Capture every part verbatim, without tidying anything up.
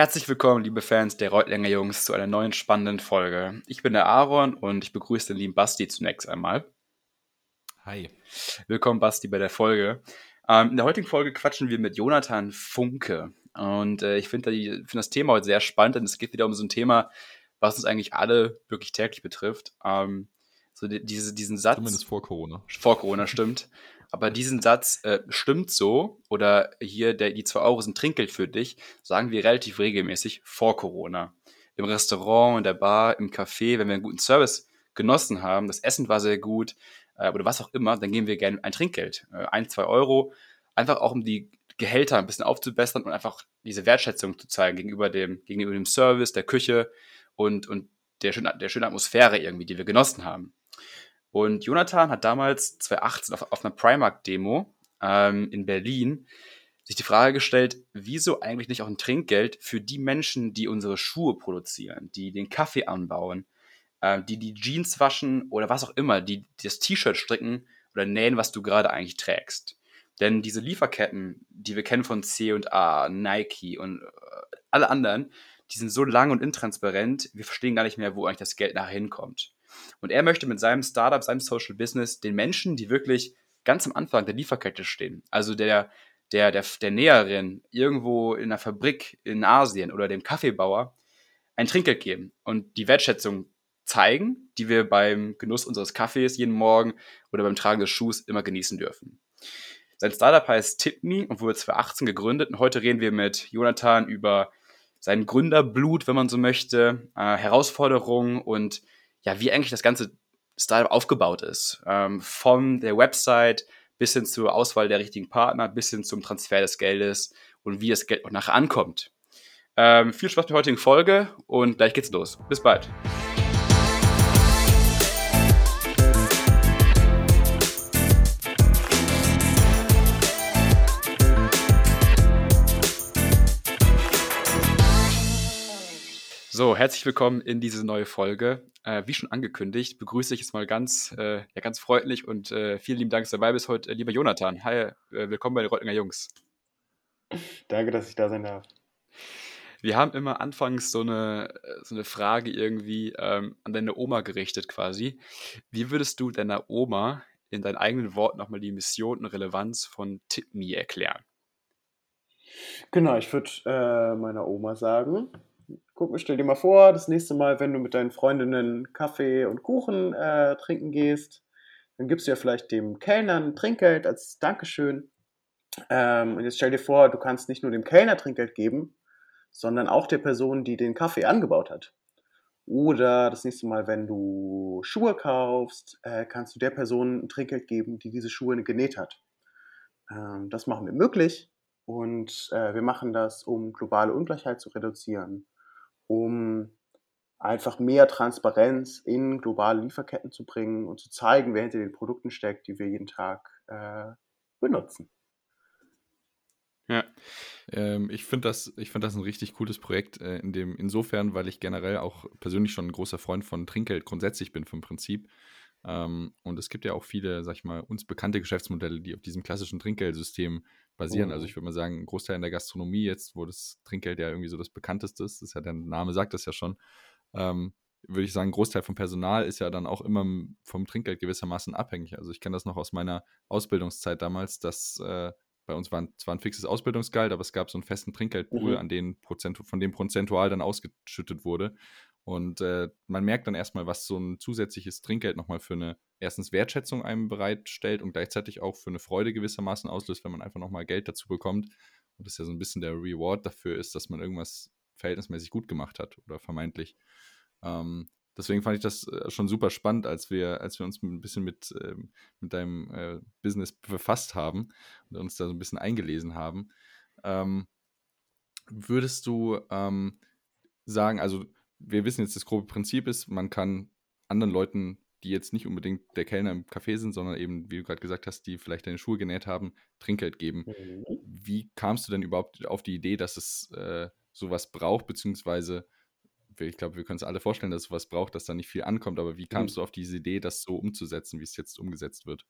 Herzlich willkommen, liebe Fans der Reutlinger Jungs, zu einer neuen spannenden Folge. Ich bin der Aaron und ich begrüße den lieben Basti zunächst einmal. Hi. Willkommen, Basti, bei der Folge. Ähm, in der heutigen Folge quatschen wir mit Jonathan Funke. Und äh, ich finde da find das Thema heute sehr spannend, denn es geht wieder um so ein Thema, was uns eigentlich alle wirklich täglich betrifft. Ähm, so die, diese, diesen Satz... Zumindest vor Corona. Vor Corona, stimmt. Aber diesen Satz, äh, stimmt so, oder hier, der, die zwei Euro sind Trinkgeld für dich, sagen wir relativ regelmäßig vor Corona. Im Restaurant, in der Bar, im Café, wenn wir einen guten Service genossen haben, das Essen war sehr gut, äh, oder was auch immer, dann geben wir gerne ein Trinkgeld. Äh, ein, zwei Euro, einfach auch um die Gehälter ein bisschen aufzubessern und einfach diese Wertschätzung zu zeigen gegenüber dem, gegenüber dem Service, der Küche und, und der schönen, der schönen Atmosphäre irgendwie, die wir genossen haben. Und Jonathan hat damals zwanzig achtzehn auf, auf einer Primark-Demo ähm, in Berlin sich die Frage gestellt, wieso eigentlich nicht auch ein Trinkgeld für die Menschen, die unsere Schuhe produzieren, die den Kaffee anbauen, äh, die die Jeans waschen oder was auch immer, die, die das T-Shirt stricken oder nähen, was du gerade eigentlich trägst. Denn diese Lieferketten, die wir kennen von C und A, Nike und äh, alle anderen, die sind so lang und intransparent, wir verstehen gar nicht mehr, wo eigentlich das Geld nachher hinkommt. Und er möchte mit seinem Startup, seinem Social Business den Menschen, die wirklich ganz am Anfang der Lieferkette stehen, also der, der, der, der Näherin irgendwo in einer Fabrik in Asien oder dem Kaffeebauer, ein Trinkgeld geben und die Wertschätzung zeigen, die wir beim Genuss unseres Kaffees jeden Morgen oder beim Tragen des Schuhs immer genießen dürfen. Sein Startup heißt TipMe und wurde zwanzig achtzehn gegründet. Und heute reden wir mit Jonathan über sein Gründerblut, wenn man so möchte, äh, Herausforderungen und ja, wie eigentlich das ganze Startup aufgebaut ist. Ähm, von der Website bis hin zur Auswahl der richtigen Partner, bis hin zum Transfer des Geldes und wie das Geld auch nachher ankommt. Ähm, viel Spaß mit der heutigen Folge und gleich geht's los. Bis bald. So, herzlich willkommen in diese neue Folge. Äh, wie schon angekündigt, begrüße ich jetzt mal ganz, äh, ja, ganz freundlich und äh, vielen lieben Dank, dass du dabei bist heute, äh, lieber Jonathan. Hi, äh, willkommen bei den Reutlinger Jungs. Danke, dass ich da sein darf. Wir haben immer anfangs so eine, so eine Frage irgendwie ähm, an deine Oma gerichtet quasi. Wie würdest du deiner Oma in deinen eigenen Worten nochmal die Mission und Relevanz von TipMe erklären? Genau, ich würde äh, meiner Oma sagen... Guck, stell dir mal vor, das nächste Mal, wenn du mit deinen Freundinnen Kaffee und Kuchen äh, trinken gehst, dann gibst du ja vielleicht dem Kellner ein Trinkgeld als Dankeschön. Ähm, und jetzt stell dir vor, du kannst nicht nur dem Kellner Trinkgeld geben, sondern auch der Person, die den Kaffee angebaut hat. Oder das nächste Mal, wenn du Schuhe kaufst, äh, kannst du der Person ein Trinkgeld geben, die diese Schuhe genäht hat. Ähm, das machen wir möglich und äh, wir machen das, um globale Ungleichheit zu reduzieren, um einfach mehr Transparenz in globale Lieferketten zu bringen und zu zeigen, wer hinter den Produkten steckt, die wir jeden Tag äh, benutzen. Ja, ähm, ich finde das, ich find das ein richtig cooles Projekt, äh, in dem, insofern, weil ich generell auch persönlich schon ein großer Freund von Trinkgeld grundsätzlich bin vom Prinzip. Ähm, und es gibt ja auch viele, sag ich mal, uns bekannte Geschäftsmodelle, die auf diesem klassischen Trinkgeldsystem basieren. Oh. Also ich würde mal sagen, ein Großteil in der Gastronomie jetzt, wo das Trinkgeld ja irgendwie so das bekannteste ist, das ist ja, der Name sagt das ja schon, ähm, würde ich sagen, ein Großteil vom Personal ist ja dann auch immer vom Trinkgeld gewissermaßen abhängig. Also ich kenne das noch aus meiner Ausbildungszeit damals, dass äh, bei uns war zwar ein fixes Ausbildungsgehalt, aber es gab so einen festen Trinkgeldpool, mhm. an den Prozent, von dem prozentual dann ausgeschüttet wurde. Und äh, man merkt dann erstmal, was so ein zusätzliches Trinkgeld nochmal für eine, erstens Wertschätzung einem bereitstellt und gleichzeitig auch für eine Freude gewissermaßen auslöst, wenn man einfach nochmal Geld dazu bekommt. Und das ja so ein bisschen der Reward dafür ist, dass man irgendwas verhältnismäßig gut gemacht hat oder vermeintlich. Ähm, deswegen fand ich das schon super spannend, als wir, als wir uns ein bisschen mit, äh, mit deinem äh, Business befasst haben und uns da so ein bisschen eingelesen haben. Ähm, würdest du ähm, sagen, also wir wissen jetzt, das grobe Prinzip ist, man kann anderen Leuten, die jetzt nicht unbedingt der Kellner im Café sind, sondern eben, wie du gerade gesagt hast, die vielleicht deine Schuhe genäht haben, Trinkgeld geben. Mhm. Wie kamst du denn überhaupt auf die Idee, dass es äh, sowas braucht, beziehungsweise, ich glaube, wir können es alle vorstellen, dass es sowas braucht, dass da nicht viel ankommt, aber wie kamst mhm. du auf diese Idee, das so umzusetzen, wie es jetzt umgesetzt wird?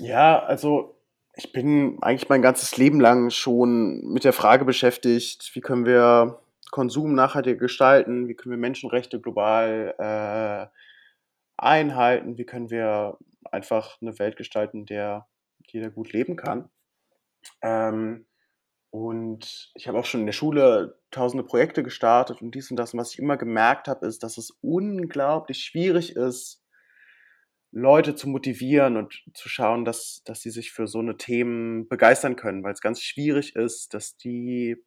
Ja, also Ich bin eigentlich mein ganzes Leben lang schon mit der Frage beschäftigt, wie können wir Konsum nachhaltig gestalten, wie können wir Menschenrechte global äh, einhalten, wie können wir einfach eine Welt gestalten, in der jeder gut leben kann. Ähm, und ich habe auch schon in der Schule tausende Projekte gestartet und dies und das. Und was ich immer gemerkt habe, ist, dass es unglaublich schwierig ist, Leute zu motivieren und zu schauen, dass, dass sie sich für so eine Themen begeistern können, weil es ganz schwierig ist, dass die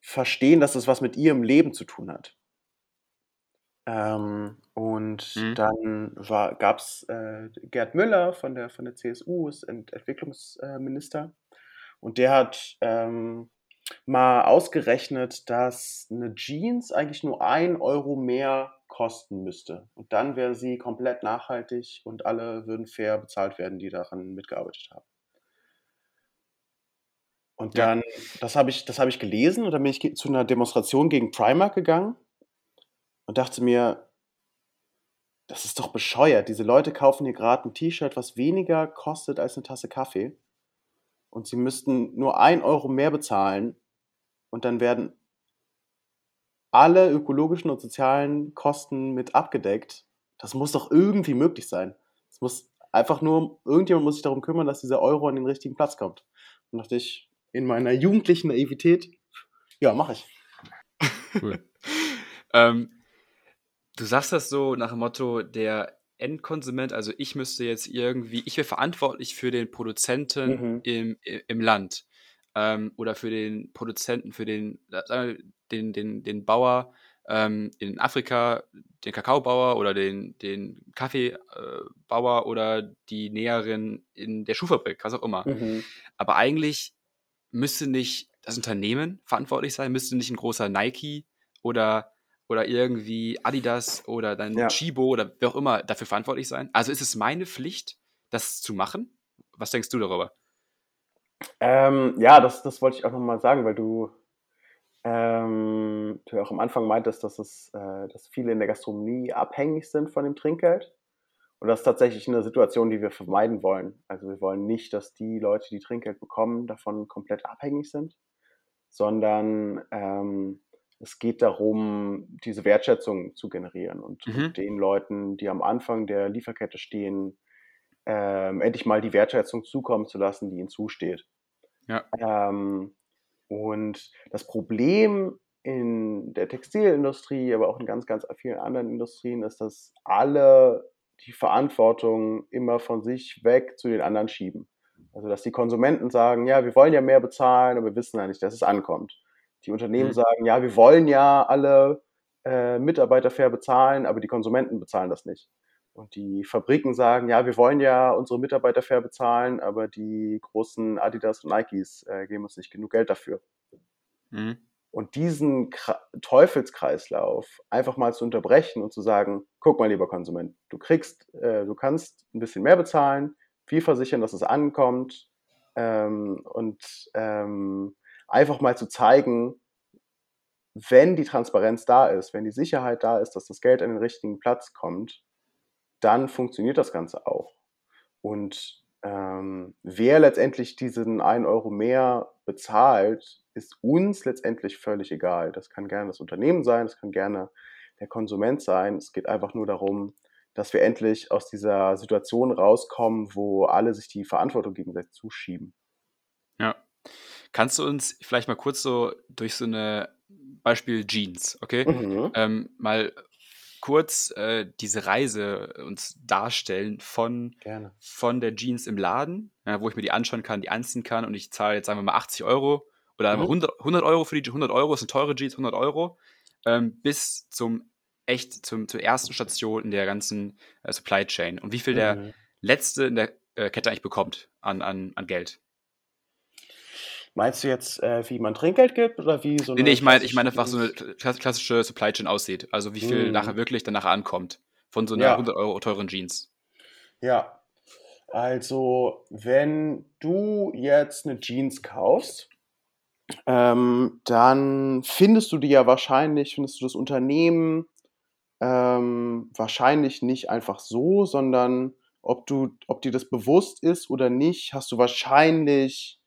verstehen, dass das was mit ihrem Leben zu tun hat. Ähm, und mhm. dann gab es äh, Gerd Müller von der, von der C S U, ist Ent- Entwicklungsminister, und der hat ähm, mal ausgerechnet, dass eine Jeans eigentlich nur ein Euro mehr kosten müsste. Und dann wäre sie komplett nachhaltig und alle würden fair bezahlt werden, die daran mitgearbeitet haben. Und dann, ja. das habe ich, das habe ich gelesen, und dann bin ich zu einer Demonstration gegen Primark gegangen und dachte mir, das ist doch bescheuert. Diese Leute kaufen hier gerade ein T-Shirt, was weniger kostet als eine Tasse Kaffee, und sie müssten nur ein Euro mehr bezahlen, und dann werden alle ökologischen und sozialen Kosten mit abgedeckt. Das muss doch irgendwie möglich sein. Es muss einfach nur, irgendjemand muss sich darum kümmern, dass dieser Euro an den richtigen Platz kommt. Und dachte ich, in meiner jugendlichen Naivität, ja, mache ich. Cool. ähm, du sagst das so nach dem Motto, der Endkonsument, also ich müsste jetzt irgendwie, ich wäre verantwortlich für den Produzenten mhm. im, im Land ähm, oder für den Produzenten, für den, sagen wir, den, den, den Bauer ähm, in Afrika, den Kakaobauer oder den, den Kaffeebauer äh, oder die Näherin in der Schuhfabrik, was auch immer. Mhm. Aber eigentlich müsste nicht das Unternehmen verantwortlich sein, müsste nicht ein großer Nike oder oder irgendwie Adidas oder dann ja. Tchibo oder wer auch immer dafür verantwortlich sein. Also ist es meine Pflicht, das zu machen? Was denkst du darüber? Ähm, ja, das, das wollte ich auch nochmal sagen, weil du, ähm, du auch am Anfang meintest, dass, es, äh, dass viele in der Gastronomie abhängig sind von dem Trinkgeld. Und das ist tatsächlich eine Situation, die wir vermeiden wollen. Also wir wollen nicht, dass die Leute, die Trinkgeld bekommen, davon komplett abhängig sind, sondern ähm, es geht darum, diese Wertschätzung zu generieren und mhm. den Leuten, die am Anfang der Lieferkette stehen, ähm, endlich mal die Wertschätzung zukommen zu lassen, die ihnen zusteht. Ja. Ähm, und das Problem in der Textilindustrie, aber auch in ganz, ganz vielen anderen Industrien, ist, dass alle die Verantwortung immer von sich weg zu den anderen schieben. Also, dass die Konsumenten sagen, ja, wir wollen ja mehr bezahlen, aber wir wissen ja nicht, dass es ankommt. Die Unternehmen mhm. sagen, ja, wir wollen ja alle äh, Mitarbeiter fair bezahlen, aber die Konsumenten bezahlen das nicht. Und die Fabriken sagen, ja, wir wollen ja unsere Mitarbeiter fair bezahlen, aber die großen Adidas und Nikes äh, geben uns nicht genug Geld dafür. Mhm. Und diesen Kra- Teufelskreislauf einfach mal zu unterbrechen und zu sagen, guck mal, lieber Konsument, du kriegst, äh, du kannst ein bisschen mehr bezahlen, wir versichern, dass es ankommt, ähm, und ähm, einfach mal zu zeigen, wenn die Transparenz da ist, wenn die Sicherheit da ist, dass das Geld an den richtigen Platz kommt, dann funktioniert das Ganze auch. Und ähm, wer letztendlich diesen einen Euro mehr bezahlt, ist uns letztendlich völlig egal. Das kann gerne das Unternehmen sein, das kann gerne der Konsument sein. Es geht einfach nur darum, dass wir endlich aus dieser Situation rauskommen, wo alle sich die Verantwortung gegenseitig zuschieben. Ja. Kannst du uns vielleicht mal kurz so durch so eine Beispiel Jeans, okay, mhm. ähm, mal kurz äh, diese Reise uns darstellen von, von der Jeans im Laden, ja, wo ich mir die anschauen kann, die anziehen kann, und ich zahle jetzt, sagen wir mal, achtzig Euro oder mhm. hundert Euro für die Jeans, hundert Euro ist eine teure Jeans, hundert Euro, ähm, bis zum echt zum, zur ersten Station in der ganzen äh, Supply Chain, und wie viel mhm. der Letzte in der äh, Kette eigentlich bekommt an, an, an Geld. Meinst du jetzt, äh, wie man Trinkgeld gibt, oder wie so eine... Nee, ich meine ich mein einfach so eine klassische Supply Chain aussieht. Also wie viel mm. nachher wirklich danach ankommt von so einer ja. hundert Euro teuren Jeans. Ja, also wenn du jetzt eine Jeans kaufst, ähm, dann findest du die ja wahrscheinlich, findest du das Unternehmen ähm, wahrscheinlich nicht einfach so, sondern ob du, ob dir das bewusst ist oder nicht, hast du wahrscheinlich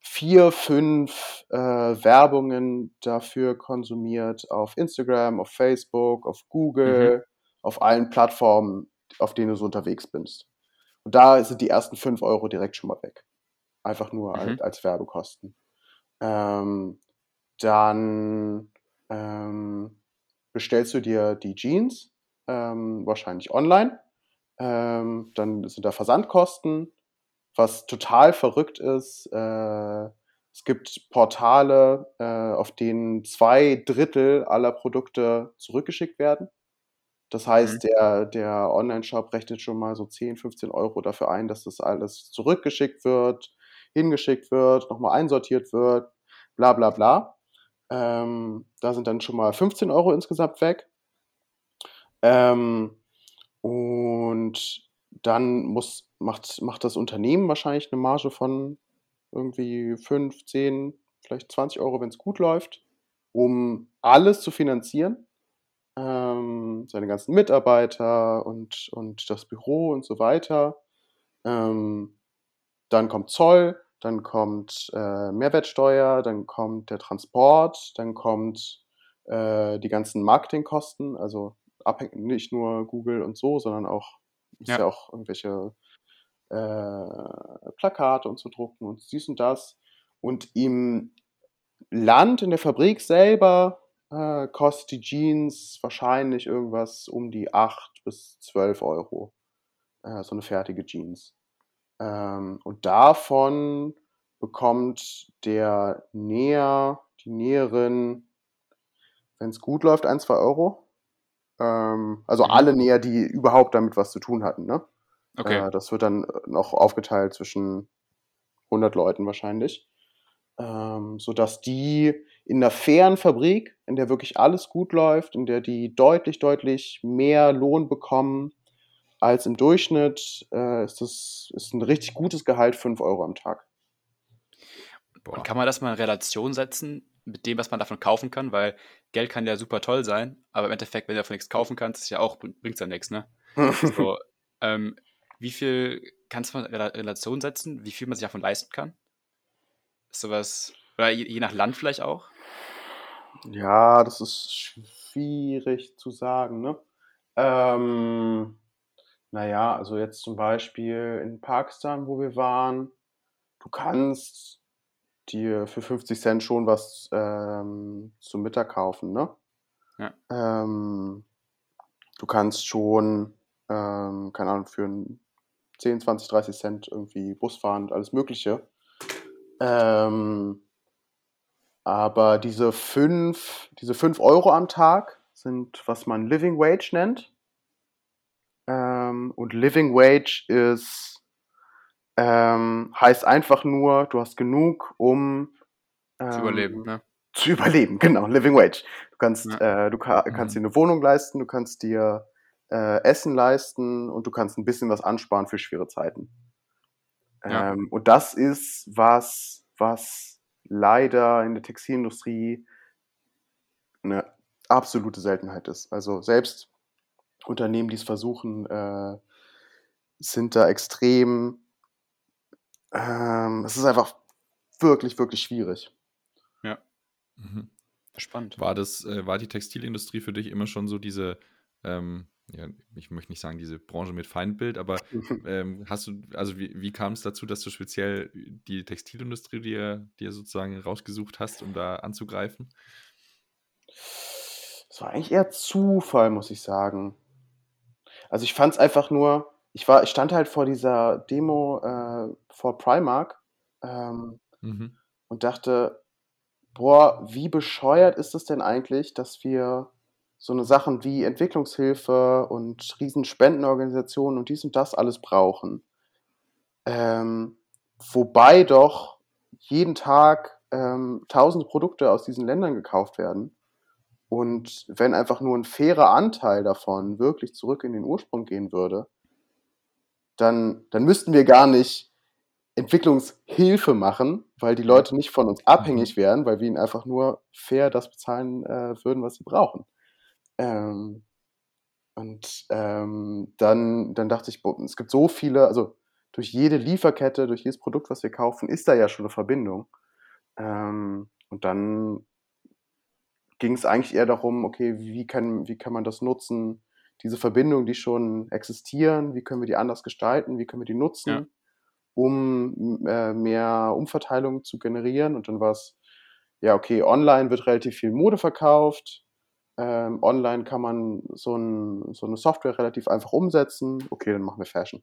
vier, fünf äh, Werbungen dafür konsumiert auf Instagram, auf Facebook, auf Google, mhm. auf allen Plattformen, auf denen du so unterwegs bist. Und da sind die ersten fünf Euro direkt schon mal weg. Einfach nur mhm. als, als Werbekosten. Ähm, dann ähm, bestellst du dir die Jeans, ähm, wahrscheinlich online. Ähm, dann sind da Versandkosten, was total verrückt ist. Äh, es gibt Portale, äh, auf denen zwei Drittel aller Produkte zurückgeschickt werden. Das heißt, der, der Online-Shop rechnet schon mal so zehn, fünfzehn Euro dafür ein, dass das alles zurückgeschickt wird, hingeschickt wird, nochmal einsortiert wird, bla bla bla. Ähm, da sind dann schon mal fünfzehn Euro insgesamt weg. Ähm, und dann muss, macht, macht das Unternehmen wahrscheinlich eine Marge von irgendwie fünf, zehn, vielleicht zwanzig Euro, wenn es gut läuft, um alles zu finanzieren. Ähm, seine ganzen Mitarbeiter und, und das Büro und so weiter. Ähm, dann kommt Zoll, dann kommt äh, Mehrwertsteuer, dann kommt der Transport, dann kommt äh, die ganzen Marketingkosten, also abhängig nicht nur Google und so, sondern auch, ist ja, ja auch irgendwelche äh, Plakate und so drucken und dies und das. Und im Land, in der Fabrik selber, Äh, kostet die Jeans wahrscheinlich irgendwas um die acht bis zwölf Euro. Äh, so eine fertige Jeans. Ähm, und davon bekommt der Näher, die Näherin, wenn es gut läuft, ein, zwei Euro. Ähm, also mhm. alle Näher, die überhaupt damit was zu tun hatten. Ne? Okay. Äh, das wird dann noch aufgeteilt zwischen hundert Leuten wahrscheinlich. Ähm, sodass die in der fairen Fabrik, in der wirklich alles gut läuft, in der die deutlich, deutlich mehr Lohn bekommen als im Durchschnitt, äh, ist das ist ein richtig gutes Gehalt, fünf Euro am Tag. Boah. Und kann man das mal in Relation setzen mit dem, was man davon kaufen kann? Weil Geld kann ja super toll sein, aber im Endeffekt, wenn du davon nichts kaufen kannst, ist ja auch, bringt es ja nichts, ne? So, ähm, wie viel kannst du in Relation setzen, wie viel man sich davon leisten kann? Ist sowas... Oder je, je nach Land vielleicht auch? Ja, das ist schwierig zu sagen, ne? Ähm, naja, also jetzt zum Beispiel in Pakistan, wo wir waren, du kannst dir für fünfzig Cent schon was ähm, zum Mittag kaufen, ne? Ja. Ähm, du kannst schon, ähm, keine Ahnung, für zehn, zwanzig, dreißig Cent irgendwie Bus fahren und alles Mögliche. Ähm, Aber diese fünf, diese fünf Euro am Tag sind, was man Living Wage nennt. Ähm, und Living Wage ist, ähm, heißt einfach nur, du hast genug, um ähm, zu überleben, ne? Zu überleben, genau, Living Wage. Du kannst, ja. äh, du ka- kannst mhm. dir eine Wohnung leisten, du kannst dir äh, Essen leisten und du kannst ein bisschen was ansparen für schwere Zeiten. Ja. Ähm, und das ist was, was leider in der Textilindustrie eine absolute Seltenheit ist. Also selbst Unternehmen, die es versuchen, äh, sind da extrem, ähm, es ist einfach wirklich, wirklich schwierig. Ja, mhm. Spannend. War das, äh, war die Textilindustrie für dich immer schon so diese, ähm, ja, ich möchte nicht sagen, diese Branche mit Feindbild, aber ähm, hast du, also wie, wie kam es dazu, dass du speziell die Textilindustrie dir, dir sozusagen rausgesucht hast, um da anzugreifen? Das war eigentlich eher Zufall, muss ich sagen. Also ich fand es einfach nur, ich war, ich stand halt vor dieser Demo äh, vor Primark ähm, mhm. und dachte, boah, wie bescheuert ist es denn eigentlich, dass wir so eine Sachen wie Entwicklungshilfe und Riesenspendenorganisationen und dies und das alles brauchen. Ähm, wobei doch jeden Tag ähm, tausende Produkte aus diesen Ländern gekauft werden. Und wenn einfach nur ein fairer Anteil davon wirklich zurück in den Ursprung gehen würde, dann, dann müssten wir gar nicht Entwicklungshilfe machen, weil die Leute nicht von uns abhängig wären, weil wir ihnen einfach nur fair das bezahlen äh, würden, was sie brauchen. Ähm, Und ähm, dann, dann dachte ich, boah, es gibt so viele, also durch jede Lieferkette, durch jedes Produkt, was wir kaufen, ist da ja schon eine Verbindung. Ähm, und dann ging es eigentlich eher darum, okay, wie kann, wie kann man das nutzen, diese Verbindungen, die schon existieren, wie können wir die anders gestalten, wie können wir die nutzen, ja. um äh, mehr Umverteilung zu generieren. Und dann war es, ja okay, online wird relativ viel Mode verkauft, ähm, online kann man so, ein, so eine Software relativ einfach umsetzen, okay, dann machen wir Fashion.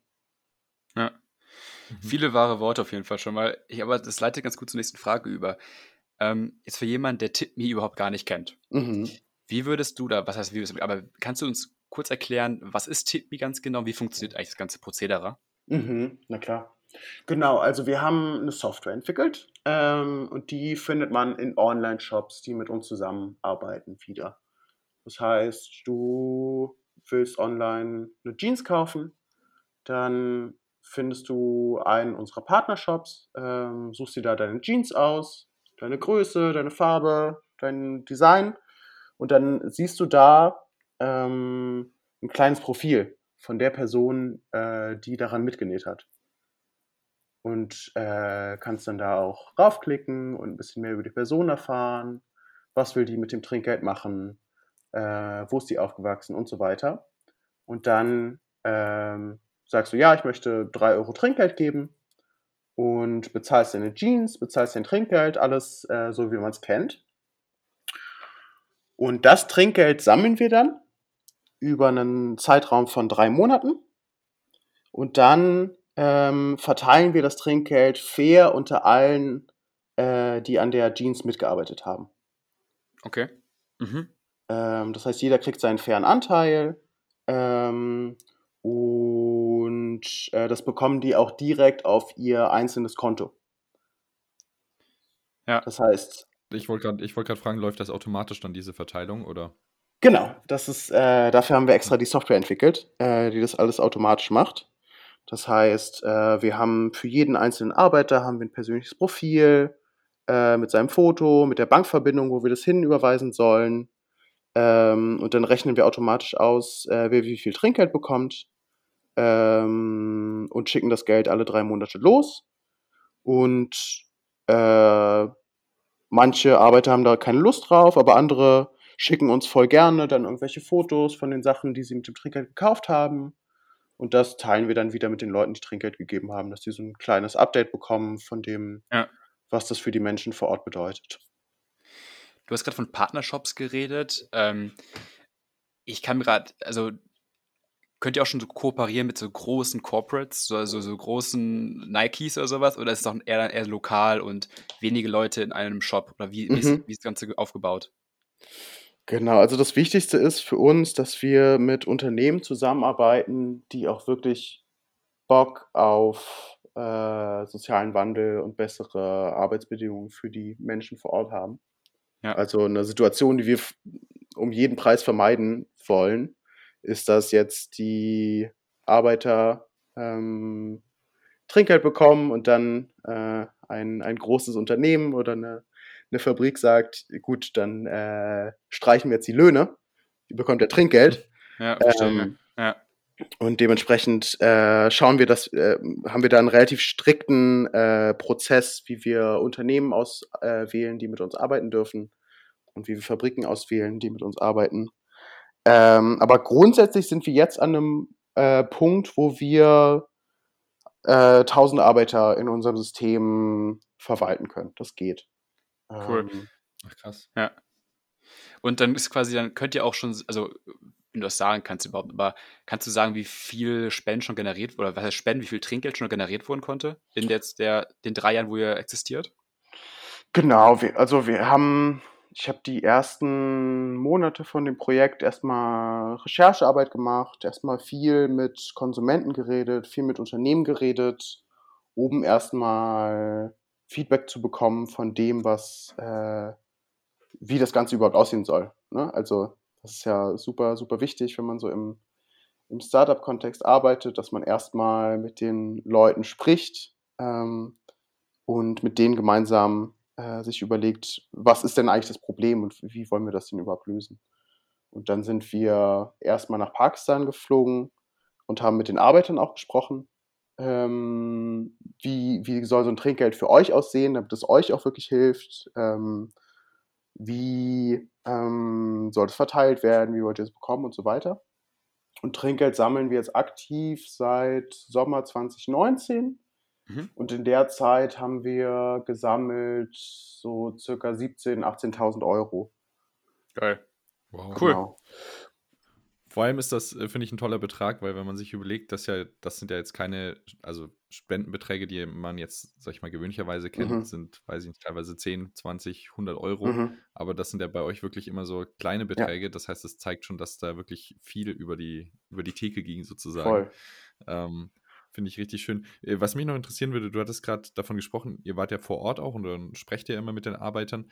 Ja, mhm. Viele wahre Worte auf jeden Fall schon mal, ich, aber das leitet ganz gut zur nächsten Frage über. Ähm, jetzt für jemanden, der TipMe überhaupt gar nicht kennt, mhm. wie würdest du da, was heißt, wie würdest du, aber kannst du uns kurz erklären, was ist TipMe ganz genau, wie funktioniert eigentlich das ganze Prozedere? Mhm, na klar. Genau, also wir haben eine Software entwickelt ähm, und die findet man in Online-Shops, die mit uns zusammenarbeiten, wieder. Das heißt, du willst online eine Jeans kaufen, dann findest du einen unserer Partnershops, ähm, suchst dir da deine Jeans aus, deine Größe, deine Farbe, dein Design und dann siehst du da ähm, ein kleines Profil von der Person, äh, die daran mitgenäht hat. Und äh, kannst dann da auch raufklicken und ein bisschen mehr über die Person erfahren, was will die mit dem Trinkgeld machen, äh, wo ist die aufgewachsen und so weiter. Und dann ähm, sagst du, ja, ich möchte drei Euro Trinkgeld geben und bezahlst deine Jeans, bezahlst dein Trinkgeld, alles äh, so, wie man es kennt. Und das Trinkgeld sammeln wir dann über einen Zeitraum von drei Monaten und dann Ähm, verteilen wir das Trinkgeld fair unter allen, äh, die an der Jeans mitgearbeitet haben. Okay. Mhm. Ähm, das heißt, jeder kriegt seinen fairen Anteil ähm, und äh, das bekommen die auch direkt auf ihr einzelnes Konto. Ja. Das heißt... Ich wollte gerade wollt fragen, läuft das automatisch dann, diese Verteilung, oder? Genau. Das ist, äh, dafür haben wir extra die Software entwickelt, äh, die das alles automatisch macht. Das heißt, wir haben für jeden einzelnen Arbeiter haben wir ein persönliches Profil mit seinem Foto, mit der Bankverbindung, wo wir das hinüberweisen sollen. Und dann rechnen wir automatisch aus, wer wie viel Trinkgeld bekommt und schicken das Geld alle drei Monate los. Und manche Arbeiter haben da keine Lust drauf, aber andere schicken uns voll gerne dann irgendwelche Fotos von den Sachen, die sie mit dem Trinkgeld gekauft haben. Und das teilen wir dann wieder mit den Leuten, die Trinkgeld gegeben haben, dass die so ein kleines Update bekommen von dem, ja. was das für die Menschen vor Ort bedeutet. Du hast gerade von Partnershops geredet. Ähm, ich kann gerade, also könnt ihr auch schon so kooperieren mit so großen Corporates, so, also so großen Nikes oder sowas? Oder ist es doch eher, eher lokal und wenige Leute in einem Shop? Oder wie, mhm. wie, ist, wie ist das Ganze aufgebaut? Genau, also das Wichtigste ist für uns, dass wir mit Unternehmen zusammenarbeiten, die auch wirklich Bock auf äh, sozialen Wandel und bessere Arbeitsbedingungen für die Menschen vor Ort haben. Ja. Also eine Situation, die wir f- um jeden Preis vermeiden wollen, ist, dass jetzt die Arbeiter ähm, Trinkgeld bekommen und dann äh, ein, ein großes Unternehmen oder eine eine Fabrik sagt, gut, dann äh, streichen wir jetzt die Löhne, die bekommt der Trinkgeld. Ja, ähm, ja. Und dementsprechend äh, schauen wir, dass äh, haben wir da einen relativ strikten äh, Prozess, wie wir Unternehmen auswählen, äh, die mit uns arbeiten dürfen und wie wir Fabriken auswählen, die mit uns arbeiten. Ähm, aber grundsätzlich sind wir jetzt an einem äh, Punkt, wo wir äh, tausend Arbeiter in unserem System verwalten können. Das geht. Cool. Ach, krass. Ja. Und dann ist quasi, dann könnt ihr auch schon, also wenn du das sagen kannst überhaupt, aber kannst du sagen, wie viel Spenden schon generiert wurde, oder was heißt Spenden, wie viel Trinkgeld schon generiert worden konnte in jetzt der, den drei Jahren, wo ihr existiert? Genau, wir, also wir haben, ich habe die ersten Monate von dem Projekt erstmal Recherchearbeit gemacht, erstmal viel mit Konsumenten geredet, viel mit Unternehmen geredet, oben erstmal Feedback zu bekommen von dem, was, äh, wie das Ganze überhaupt aussehen soll. Ne? Also das ist ja super, super wichtig, wenn man so im, im Startup-Kontext arbeitet, dass man erstmal mit den Leuten spricht ähm, und mit denen gemeinsam äh, sich überlegt, was ist denn eigentlich das Problem und wie wollen wir das denn überhaupt lösen. Und dann sind wir erstmal nach Pakistan geflogen und haben mit den Arbeitern auch gesprochen. Ähm, wie, wie soll so ein Trinkgeld für euch aussehen, damit es euch auch wirklich hilft? Ähm, wie ähm, soll es verteilt werden? Wie wollt ihr es bekommen und so weiter? Und Trinkgeld sammeln wir jetzt aktiv seit Sommer zwanzig neunzehn. Mhm. Und in der Zeit haben wir gesammelt so circa siebzehntausend, achtzehntausend Euro. Geil. Wow. Cool. Genau. Vor allem ist das, finde ich, ein toller Betrag, weil wenn man sich überlegt, dass ja, das sind ja jetzt keine, also Spendenbeträge, die man jetzt, sag ich mal, gewöhnlicherweise kennt, mhm. sind, weiß ich nicht, teilweise zehn, zwanzig, hundert Euro, mhm. aber das sind ja bei euch wirklich immer so kleine Beträge, ja. Das heißt, es zeigt schon, dass da wirklich viel über die, über die Theke ging sozusagen. Voll. Ähm, finde ich richtig schön. Was mich noch interessieren würde, du hattest gerade davon gesprochen, ihr wart ja vor Ort auch und dann sprecht ihr ja immer mit den Arbeitern.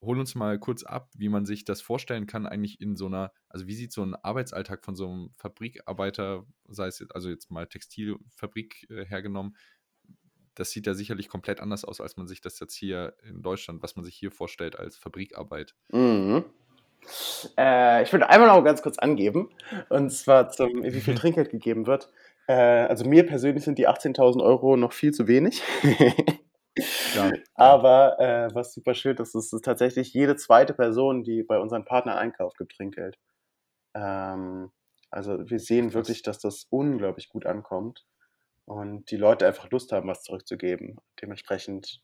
Hol uns mal kurz ab, wie man sich das vorstellen kann, eigentlich in so einer, also wie sieht so ein Arbeitsalltag von so einem Fabrikarbeiter, sei es jetzt, also jetzt mal Textilfabrik äh, hergenommen, das sieht ja sicherlich komplett anders aus, als man sich das jetzt hier in Deutschland, was man sich hier vorstellt als Fabrikarbeit. Mhm. Äh, ich würde einmal noch ganz kurz angeben, und zwar zum, wie viel Trinkgeld gegeben wird. Äh, also mir persönlich sind die achtzehntausend Euro noch viel zu wenig. Ja. Aber äh, was super schön ist, ist, ist tatsächlich jede zweite Person, die bei unseren Partnern einkauft, gibt Trinkgeld. Ähm, also wir sehen wirklich, dass das unglaublich gut ankommt und die Leute einfach Lust haben, was zurückzugeben. Dementsprechend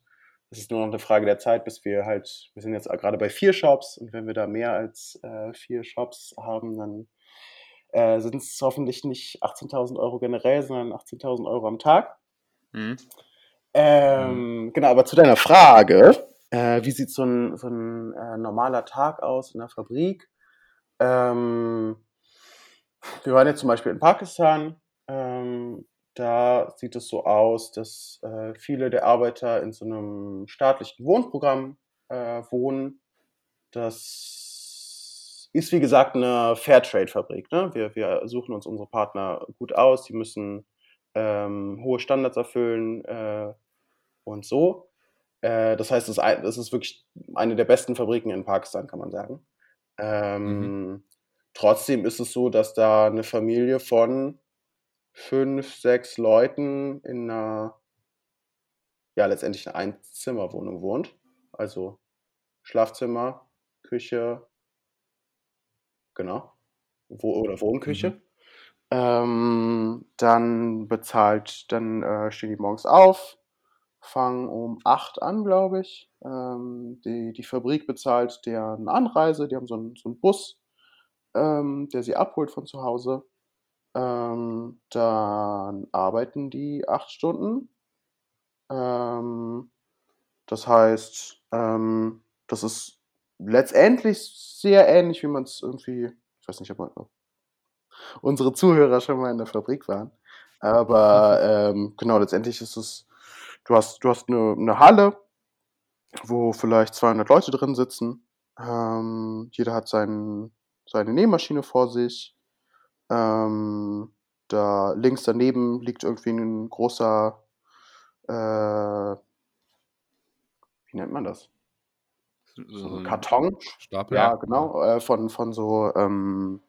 ist es nur noch eine Frage der Zeit, bis wir halt, wir sind jetzt gerade bei vier Shops und wenn wir da mehr als äh, vier Shops haben, dann äh, sind es hoffentlich nicht achtzehntausend Euro generell, sondern achtzehntausend Euro am Tag. Mhm. Ähm, genau, aber zu deiner Frage, äh, wie sieht so ein, so ein äh, normaler Tag aus in der Fabrik? Ähm, wir waren jetzt zum Beispiel in Pakistan, ähm, da sieht es so aus, dass äh, viele der Arbeiter in so einem staatlichen Wohnprogramm äh, wohnen. Das ist, wie gesagt, eine Fairtrade-Fabrik, ne? Wir, wir suchen uns unsere Partner gut aus, die müssen ähm, hohe Standards erfüllen, äh, und so. Das heißt, es ist wirklich eine der besten Fabriken in Pakistan, kann man sagen. Ähm, mhm. Trotzdem ist es so, dass da eine Familie von fünf, sechs Leuten in einer, ja, letztendlich einer Einzimmerwohnung wohnt. Also Schlafzimmer, Küche, genau, Wo- oder Wohnküche. Mhm. Ähm, dann bezahlt, dann äh, stehen die morgens auf, fangen um acht an, glaube ich. Ähm, die, die Fabrik bezahlt deren Anreise. Die haben so einen, so einen Bus, ähm, der sie abholt von zu Hause. Ähm, dann arbeiten die acht Stunden. Ähm, das heißt, ähm, das ist letztendlich sehr ähnlich, wie man es irgendwie, ich weiß nicht, ob man, ob unsere Zuhörer schon mal in der Fabrik waren. Aber ähm, genau, letztendlich ist es, Du hast, du hast eine, eine Halle, wo vielleicht zweihundert Leute drin sitzen. Ähm, jeder hat sein, seine Nähmaschine vor sich. Ähm, da links daneben liegt irgendwie ein großer, äh, wie nennt man das? So ein Karton. Stapel. Ja, genau. Äh, von, von so ähm,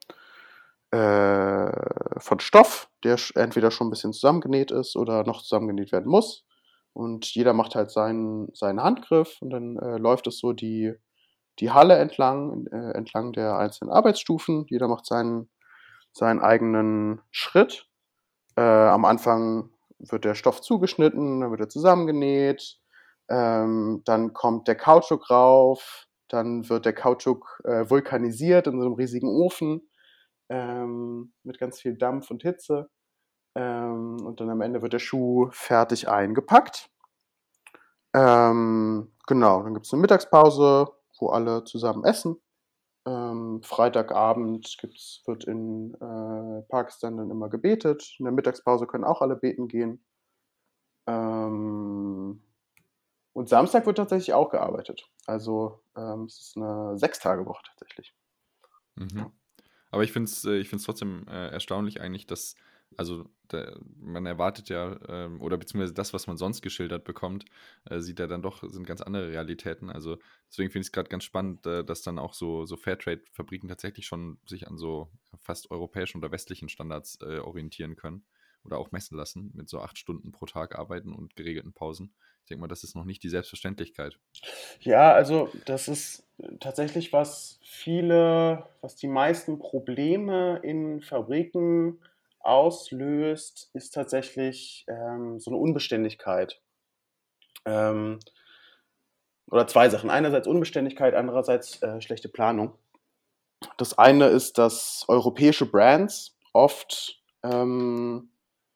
äh, von Stoff, der entweder schon ein bisschen zusammengenäht ist oder noch zusammengenäht werden muss. Und jeder macht halt seinen, seinen Handgriff und dann äh, läuft es so die, die Halle entlang, äh, entlang der einzelnen Arbeitsstufen. Jeder macht seinen, seinen eigenen Schritt. Äh, am Anfang wird der Stoff zugeschnitten, dann wird er zusammengenäht, ähm, dann kommt der Kautschuk rauf, dann wird der Kautschuk äh, vulkanisiert in so einem riesigen Ofen ähm, mit ganz viel Dampf und Hitze. Ähm, und dann am Ende wird der Schuh fertig eingepackt. Ähm, genau, dann gibt es eine Mittagspause, wo alle zusammen essen. Ähm, Freitagabend gibt's, wird in äh, Pakistan dann immer gebetet. In der Mittagspause können auch alle beten gehen. Ähm, und Samstag wird tatsächlich auch gearbeitet. Also ähm, es ist eine Sechstagewoche tatsächlich. Mhm. Aber ich finde es ich find's trotzdem äh, erstaunlich eigentlich, dass Also da, man erwartet ja, ähm, oder beziehungsweise das, was man sonst geschildert bekommt, äh, sieht ja dann doch, sind ganz andere Realitäten. Also deswegen finde ich es gerade ganz spannend, äh, dass dann auch so, so Fairtrade-Fabriken tatsächlich schon sich an so fast europäischen oder westlichen Standards äh, orientieren können oder auch messen lassen, mit so acht Stunden pro Tag arbeiten und geregelten Pausen. Ich denke mal, das ist noch nicht die Selbstverständlichkeit. Ja, also das ist tatsächlich, was viele, was die meisten Probleme in Fabriken auslöst, ist tatsächlich ähm, so eine Unbeständigkeit. Ähm, oder zwei Sachen. Einerseits Unbeständigkeit, andererseits äh, schlechte Planung. Das eine ist, dass europäische Brands oft ähm,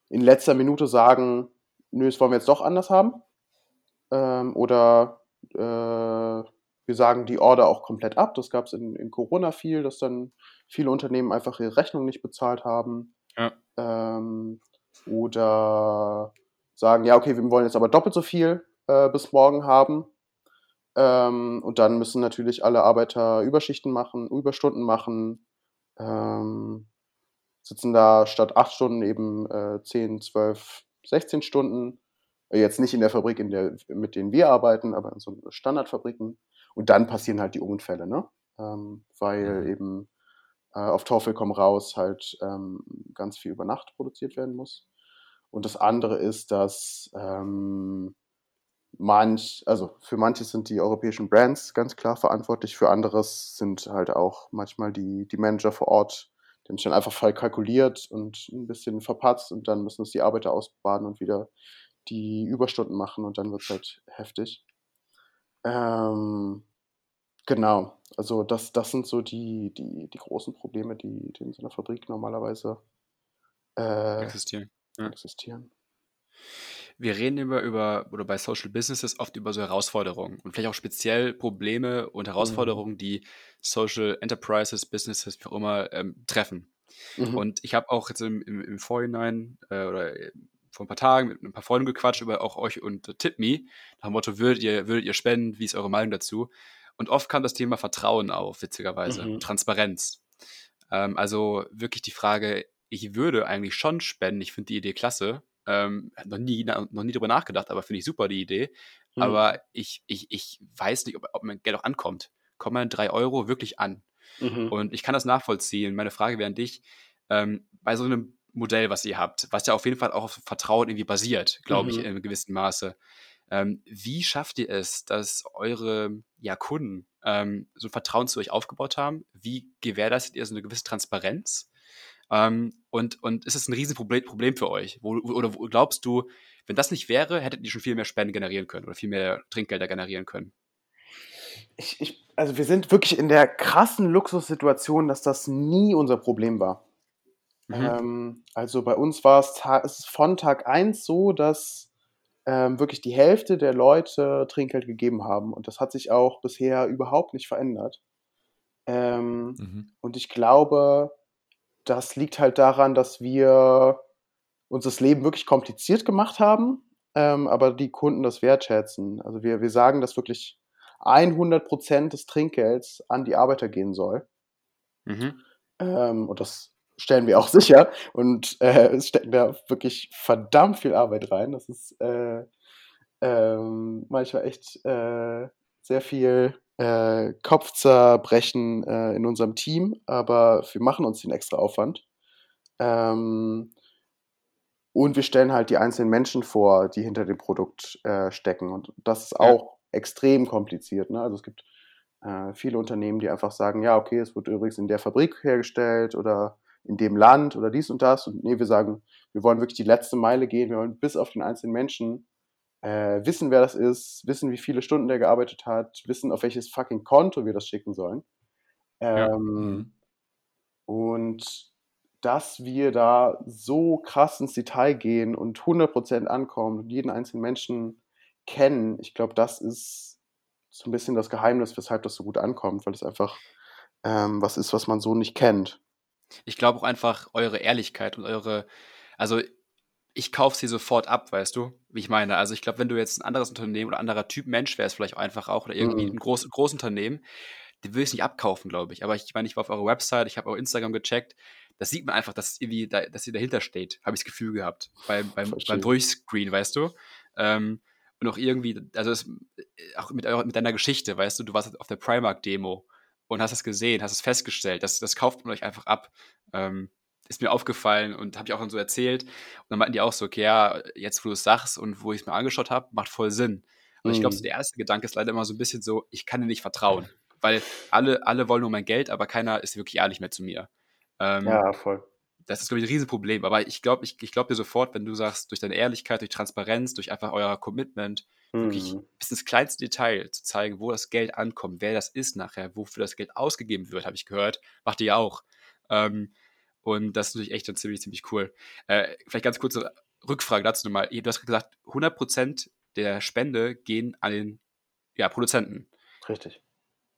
in letzter Minute sagen, nö, das wollen wir jetzt doch anders haben. Ähm, oder äh, wir sagen die Order auch komplett ab. Das gab es in, in Corona viel, dass dann viele Unternehmen einfach ihre Rechnung nicht bezahlt haben. Ja. Ähm, oder sagen, ja, okay, wir wollen jetzt aber doppelt so viel äh, bis morgen haben. Ähm, und dann müssen natürlich alle Arbeiter Überschichten machen, Überstunden machen, ähm, sitzen da statt acht Stunden eben äh, zehn, zwölf, sechzehn Stunden. Jetzt nicht in der Fabrik, in der, mit denen wir arbeiten, aber in so Standardfabriken. Und dann passieren halt die Unfälle, ne? Ähm, weil mhm. eben äh, auf Teufel komm raus halt ähm, ganz viel über Nacht produziert werden muss. Und das andere ist, dass ähm, manch, also für manche sind die europäischen Brands ganz klar verantwortlich, für anderes sind halt auch manchmal die, die Manager vor Ort, die haben sich dann einfach voll kalkuliert und ein bisschen verpatzt und dann müssen es die Arbeiter ausbaden und wieder die Überstunden machen und dann wird es halt heftig. Ähm, genau, also das, das sind so die, die, die großen Probleme, die, die in so einer Fabrik normalerweise äh, existieren. Ja. existieren. Wir reden über, über, oder bei Social Businesses oft über so Herausforderungen und vielleicht auch speziell Probleme und Herausforderungen, mhm. die Social Enterprises, Businesses, wie auch immer, ähm, treffen. Mhm. Und ich habe auch jetzt im, im, im Vorhinein äh, oder vor ein paar Tagen mit ein paar Freunden gequatscht über auch euch und äh, TipMe, nach dem Motto, würdet ihr, würdet ihr spenden, wie ist eure Meinung dazu? Und oft kam das Thema Vertrauen auf, witzigerweise, mhm. Transparenz. Ähm, also wirklich die Frage, ich würde eigentlich schon spenden, ich finde die Idee klasse, ähm, noch nie na, noch nie darüber nachgedacht, aber finde ich super, die Idee, mhm. aber ich, ich, ich weiß nicht, ob, ob mein Geld auch ankommt. Kommen meine drei Euro wirklich an? Mhm. Und ich kann das nachvollziehen. Meine Frage wäre an dich, ähm, bei so einem Modell, was ihr habt, was ja auf jeden Fall auch auf Vertrauen irgendwie basiert, glaube mhm. ich, in gewissem Maße. Ähm, wie schafft ihr es, dass eure ja, Kunden ähm, so ein Vertrauen zu euch aufgebaut haben? Wie gewährleistet ihr so eine gewisse Transparenz? Ähm, und, und ist es ein Riesenproblem Problem für euch? Wo, oder wo glaubst du, wenn das nicht wäre, hättet ihr schon viel mehr Spenden generieren können oder viel mehr Trinkgelder generieren können? Ich, ich, also wir sind wirklich in der krassen Luxussituation, dass das nie unser Problem war. Mhm. Ähm, also bei uns war es ta- von Tag eins so, dass ähm, wirklich die Hälfte der Leute Trinkgeld gegeben haben. Und das hat sich auch bisher überhaupt nicht verändert. Ähm, mhm. Und ich glaube, das liegt halt daran, dass wir uns das Leben wirklich kompliziert gemacht haben, ähm, aber die Kunden das wertschätzen. Also wir, wir sagen, dass wirklich hundert Prozent des Trinkgelds an die Arbeiter gehen soll. Mhm. Ähm, und das stellen wir auch sicher und äh, stecken da wirklich verdammt viel Arbeit rein. Das ist äh, ähm, manchmal echt äh, sehr viel äh, Kopfzerbrechen äh, in unserem Team, aber wir machen uns den extra Aufwand. Ähm, und wir stellen halt die einzelnen Menschen vor, die hinter dem Produkt äh, stecken. Und das ist auch ja. extrem kompliziert, ne? Also es gibt äh, viele Unternehmen, die einfach sagen, ja, okay, es wird übrigens in der Fabrik hergestellt oder in dem Land oder dies und das. Und nee, wir sagen, wir wollen wirklich die letzte Meile gehen, wir wollen bis auf den einzelnen Menschen äh, wissen, wer das ist, wissen, wie viele Stunden der gearbeitet hat, wissen, auf welches fucking Konto wir das schicken sollen. Ähm, ja. Und dass wir da so krass ins Detail gehen und hundert Prozent ankommen und jeden einzelnen Menschen kennen, ich glaube, das ist so ein bisschen das Geheimnis, weshalb das so gut ankommt, weil es einfach ähm, was ist, was man so nicht kennt. Ich glaube auch einfach eure Ehrlichkeit und eure, also ich kaufe sie sofort ab, weißt du, wie ich meine. Also ich glaube, wenn du jetzt ein anderes Unternehmen oder ein anderer Typ Mensch wärst, vielleicht auch einfach auch, oder irgendwie mhm. ein groß, Großunternehmen, die würde ich nicht abkaufen, glaube ich. Aber ich meine, ich war auf eurer Website, ich habe auch Instagram gecheckt, das sieht man einfach, dass irgendwie da, dass sie dahinter steht, habe ich das Gefühl gehabt, beim, beim, beim Durchscreen, weißt du, ähm, und auch irgendwie, also es, auch mit, mit deiner Geschichte, weißt du, du warst auf der Primark-Demo und hast das gesehen, hast es festgestellt, das, das kauft man euch einfach ab, ähm, ist mir aufgefallen und habe ich auch dann so erzählt und dann meinten die auch so, okay, ja, jetzt wo du es sagst und wo ich es mir angeschaut habe, macht voll Sinn. Und ich glaube, so der erste Gedanke ist leider immer so ein bisschen so, ich kann dir nicht vertrauen, weil alle, alle wollen nur mein Geld, aber keiner ist wirklich ehrlich mehr zu mir. Ähm, ja, voll. Das ist, glaube ich, ein Riesenproblem, aber ich glaube ich, ich glaub dir sofort, wenn du sagst, durch deine Ehrlichkeit, durch Transparenz, durch einfach euer Commitment, mhm. wirklich bis ins kleinste Detail zu zeigen, wo das Geld ankommt, wer das ist nachher, wofür das Geld ausgegeben wird, habe ich gehört, macht ihr ja auch. Ähm, und das ist natürlich echt dann ziemlich, ziemlich cool. Äh, vielleicht ganz kurze Rückfrage dazu nochmal. Du hast gesagt, hundert Prozent der Spende gehen an den ja, Produzenten. Richtig.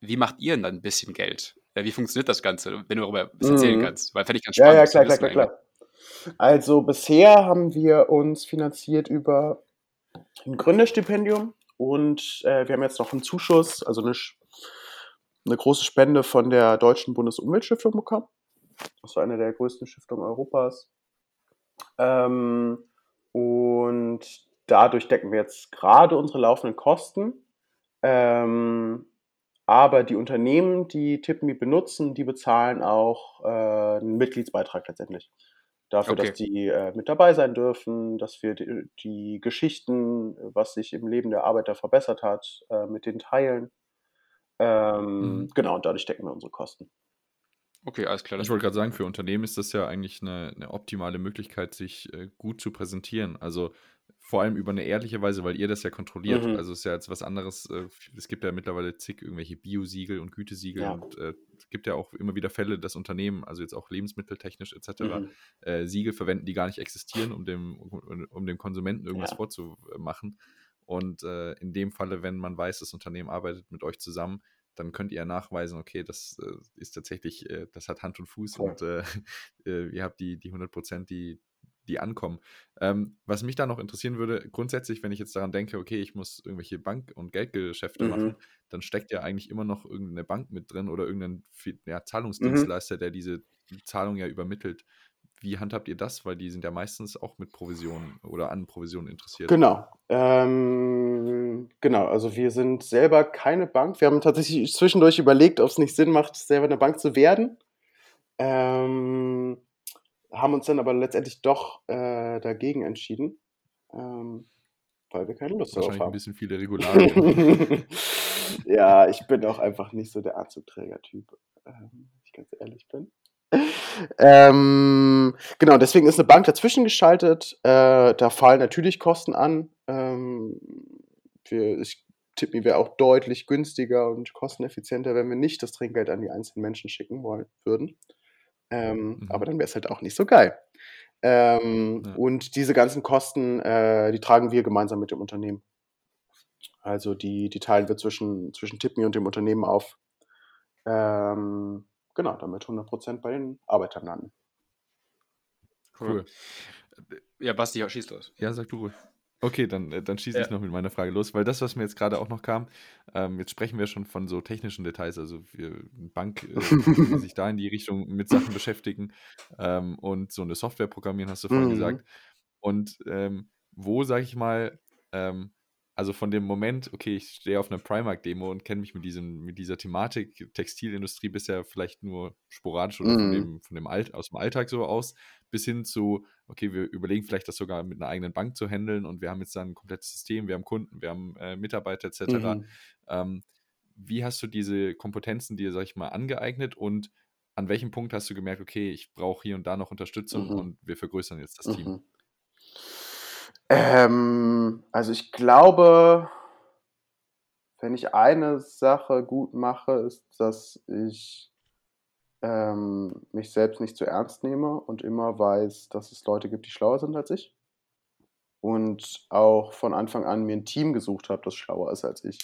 Wie macht ihr denn dann ein bisschen Geld? Ja, wie funktioniert das Ganze, wenn du darüber ein bisschen erzählen kannst? Weil fände ich ganz spannend. Ja, ja, klar, klar, klar, klar. Also bisher haben wir uns finanziert über ein Gründerstipendium und äh, wir haben jetzt noch einen Zuschuss, also eine, eine große Spende von der Deutschen Bundesumweltstiftung bekommen. Das ist eine der größten Stiftungen Europas. Ähm, und dadurch decken wir jetzt gerade unsere laufenden Kosten. Ähm, aber die Unternehmen, die TipMe benutzen, die bezahlen auch äh, einen Mitgliedsbeitrag letztendlich. Dafür, okay. dass die äh, mit dabei sein dürfen, dass wir die, die Geschichten, was sich im Leben der Arbeiter verbessert hat, äh, mit denen teilen. Ähm, mhm. Genau, und dadurch decken wir unsere Kosten. Okay, alles klar. Ich wollte gerade sagen, für Unternehmen ist das ja eigentlich eine, eine optimale Möglichkeit, sich äh, gut zu präsentieren. Also vor allem über eine ehrliche Weise, weil ihr das ja kontrolliert. Mhm. Also es ist ja jetzt was anderes. Äh, es gibt ja mittlerweile zig irgendwelche Bio-Siegel und Gütesiegel. Ja. Und äh, es gibt ja auch immer wieder Fälle, dass Unternehmen, also jetzt auch lebensmitteltechnisch et cetera, mhm. äh, Siegel verwenden, die gar nicht existieren, um dem, um, um dem Konsumenten irgendwas ja. vorzumachen. Und äh, in dem Falle, wenn man weiß, das Unternehmen arbeitet mit euch zusammen, dann könnt ihr nachweisen, okay, das äh, ist tatsächlich, äh, das hat Hand und Fuß cool. und äh, äh, ihr habt die, die hundert Prozent, die, die ankommen. Ähm, was mich da noch interessieren würde, grundsätzlich, wenn ich jetzt daran denke, okay, ich muss irgendwelche Bank- und Geldgeschäfte mhm. machen, dann steckt ja eigentlich immer noch irgendeine Bank mit drin oder irgendein ja, Zahlungsdienstleister, mhm. der diese Zahlung ja übermittelt. Wie handhabt ihr das? Weil die sind ja meistens auch mit Provisionen oder an Provisionen interessiert. Genau. Ähm, genau, also wir sind selber keine Bank. Wir haben tatsächlich zwischendurch überlegt, ob es nicht Sinn macht, selber eine Bank zu werden. Ähm, haben uns dann aber letztendlich doch äh, dagegen entschieden, ähm, weil wir keine Lust darauf haben. Wahrscheinlich ein bisschen viele Regularien. Ja, ich bin auch einfach nicht so der Anzugträger-Typ, wenn ich ganz ehrlich bin. Ähm, genau, deswegen ist eine Bank dazwischen geschaltet. Äh, da fallen natürlich Kosten an. Ähm, wir, ich TipMe wäre auch deutlich günstiger und kosteneffizienter, wenn wir nicht das Trinkgeld an die einzelnen Menschen schicken wollen, würden. Ähm, mhm. Aber dann wäre es halt auch nicht so geil. Ähm, ja. Und diese ganzen Kosten, äh, die tragen wir gemeinsam mit dem Unternehmen. Also die, die teilen wir zwischen, zwischen TipMe und dem Unternehmen auf. Ähm, Genau, damit hundert Prozent bei den Arbeitern landen. Cool. Ja, Basti, schieß los. Ja, sag du ruhig. Okay, dann, dann schieße ja. ich noch mit meiner Frage los, weil das, was mir jetzt gerade auch noch kam, ähm, jetzt sprechen wir schon von so technischen Details, also wir, Bank, äh, die sich da in die Richtung mit Sachen beschäftigen ähm, und so eine Software programmieren, hast du vorhin mhm. gesagt. Und ähm, wo, sag ich mal, ähm, also von dem Moment, okay, ich stehe auf einer Primark-Demo und kenne mich mit diesem, mit dieser Thematik Textilindustrie bisher vielleicht nur sporadisch oder mm. von dem, von dem Alt, aus dem Alltag so aus, bis hin zu, okay, wir überlegen vielleicht das sogar mit einer eigenen Bank zu handeln und wir haben jetzt dann ein komplettes System, wir haben Kunden, wir haben äh, Mitarbeiter et cetera. Mm. Ähm, wie hast du diese Kompetenzen dir, sag ich mal, angeeignet und an welchem Punkt hast du gemerkt, okay, ich brauche hier und da noch Unterstützung mm-hmm. und wir vergrößern jetzt das mm-hmm. Team? Ähm, also ich glaube, wenn ich eine Sache gut mache, ist, dass ich ähm, mich selbst nicht zu ernst nehme und immer weiß, dass es Leute gibt, die schlauer sind als ich. Und auch von Anfang an mir ein Team gesucht habe, das schlauer ist als ich.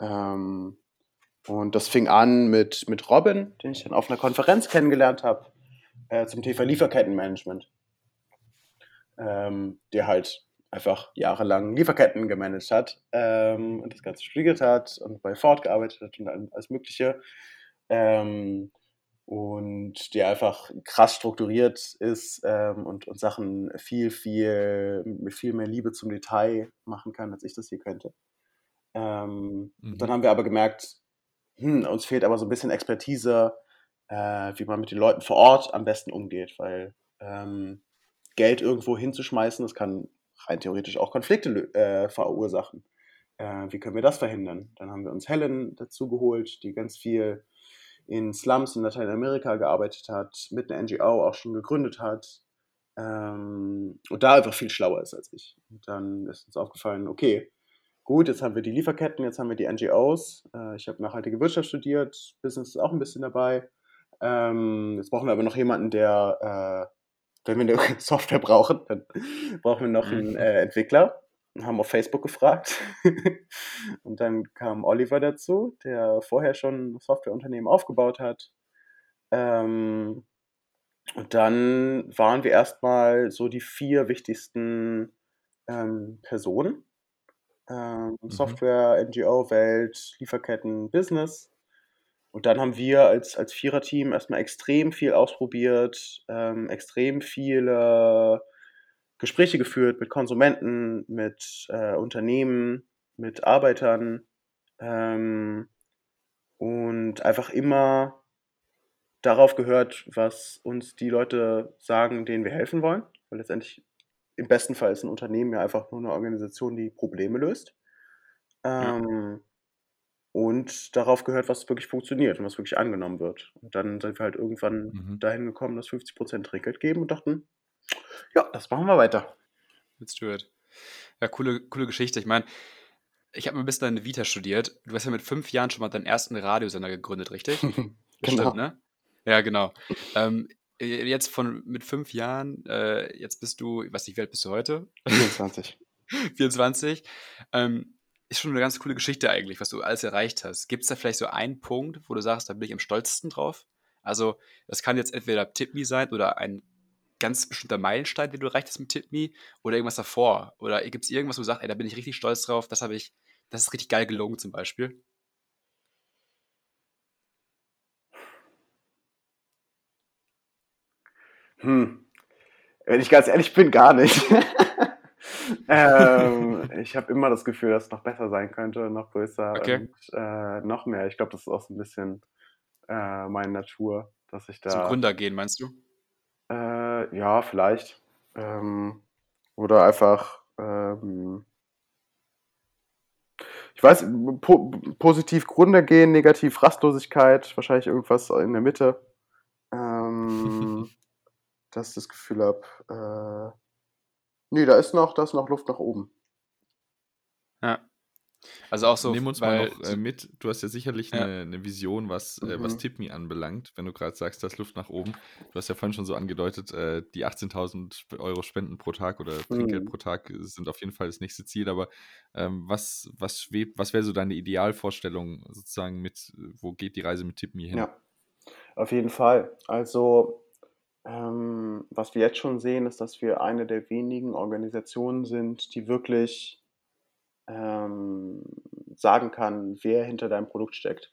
Ähm, und das fing an mit, mit Robin, den ich dann auf einer Konferenz kennengelernt habe, äh, zum Thema Lieferkettenmanagement. Ähm, der halt einfach jahrelang Lieferketten gemanagt hat ähm, und das Ganze studiert hat und bei Ford gearbeitet hat und alles Mögliche. Ähm, und die einfach krass strukturiert ist ähm, und, und Sachen viel, viel, mit viel mehr Liebe zum Detail machen kann, als ich das hier könnte. Ähm, mhm. Dann haben wir aber gemerkt, hm, uns fehlt aber so ein bisschen Expertise, äh, wie man mit den Leuten vor Ort am besten umgeht, weil ähm, Geld irgendwo hinzuschmeißen, das kann rein theoretisch auch Konflikte äh, verursachen. Äh, wie können wir das verhindern? Dann haben wir uns Helen dazu geholt, die ganz viel in Slums in Lateinamerika gearbeitet hat, mit einer N G O auch schon gegründet hat ähm, und da einfach viel schlauer ist als ich. Und dann ist uns aufgefallen, okay, gut, jetzt haben wir die Lieferketten, jetzt haben wir die N G Os, äh, ich habe nachhaltige Wirtschaft studiert, Business ist auch ein bisschen dabei, ähm, jetzt brauchen wir aber noch jemanden, der, äh, wenn wir eine Software brauchen, dann brauchen wir noch einen äh, Entwickler. Haben auf Facebook gefragt und dann kam Oliver dazu, der vorher schon ein Softwareunternehmen aufgebaut hat. Ähm, und dann waren wir erstmal so die vier wichtigsten ähm, Personen. Ähm, mhm. Software, N G O, Welt, Lieferketten, Business. Und dann haben wir als, als Viererteam erstmal extrem viel ausprobiert, ähm, extrem viele Gespräche geführt mit Konsumenten, mit äh, Unternehmen, mit Arbeitern ähm, und einfach immer darauf gehört, was uns die Leute sagen, denen wir helfen wollen. Weil letztendlich im besten Fall ist ein Unternehmen ja einfach nur eine Organisation, die Probleme löst. Ähm, ja. Und darauf gehört, was wirklich funktioniert und was wirklich angenommen wird. Und dann sind wir halt irgendwann mhm. dahin gekommen, dass fünfzig Prozent Trinkgeld geben und dachten, ja, das machen wir weiter. Let's do it. Ja, coole, coole Geschichte. Ich meine, ich habe mal ein bisschen deine Vita studiert. Du hast ja mit fünf Jahren schon mal deinen ersten Radiosender gegründet, richtig? Genau. Stimmt, ne? Ja, genau. Ähm, jetzt von mit fünf Jahren, äh, jetzt bist du, ich weiß nicht, wie alt bist du heute? vierundzwanzig. vierundzwanzig. Ähm, ist schon eine ganz coole Geschichte eigentlich, was du alles erreicht hast. Gibt es da vielleicht so einen Punkt, wo du sagst, da bin ich am stolzesten drauf? Also, das kann jetzt entweder TipMe sein oder ein ganz bestimmter Meilenstein, den du erreicht hast mit TipMe oder irgendwas davor? Oder gibt es irgendwas, wo du sagst, ey, da bin ich richtig stolz drauf, das habe ich, das ist richtig geil gelungen zum Beispiel? Hm. Wenn ich ganz ehrlich bin, gar nicht. ähm, ich habe immer das Gefühl, dass es noch besser sein könnte, noch größer okay. und äh, noch mehr. Ich glaube, das ist auch so ein bisschen äh, meine Natur, dass ich da... Zum Gründer gehen, meinst du? Äh, ja, vielleicht. Ähm, oder einfach, ähm, ich weiß, po- positiv Gründer gehen, negativ Rastlosigkeit, wahrscheinlich irgendwas in der Mitte. Ähm, dass ich das Gefühl habe, äh, nee, da ist noch, da ist noch Luft nach oben. Ja. Also auch so, nehmen uns mal noch äh, mit, du hast ja sicherlich ja. Eine, eine Vision, was, mhm. äh, was TipMe anbelangt, wenn du gerade sagst, da ist Luft nach oben. Du hast ja vorhin schon so angedeutet, äh, die achtzehntausend Euro Spenden pro Tag oder Trinkgeld mhm. pro Tag sind auf jeden Fall das nächste Ziel, aber ähm, was, was schwebt, was wäre so deine Idealvorstellung sozusagen mit, wo geht die Reise mit TipMe hin? Ja, auf jeden Fall. Also ähm, was wir jetzt schon sehen, ist, dass wir eine der wenigen Organisationen sind, die wirklich sagen kann, wer hinter deinem Produkt steckt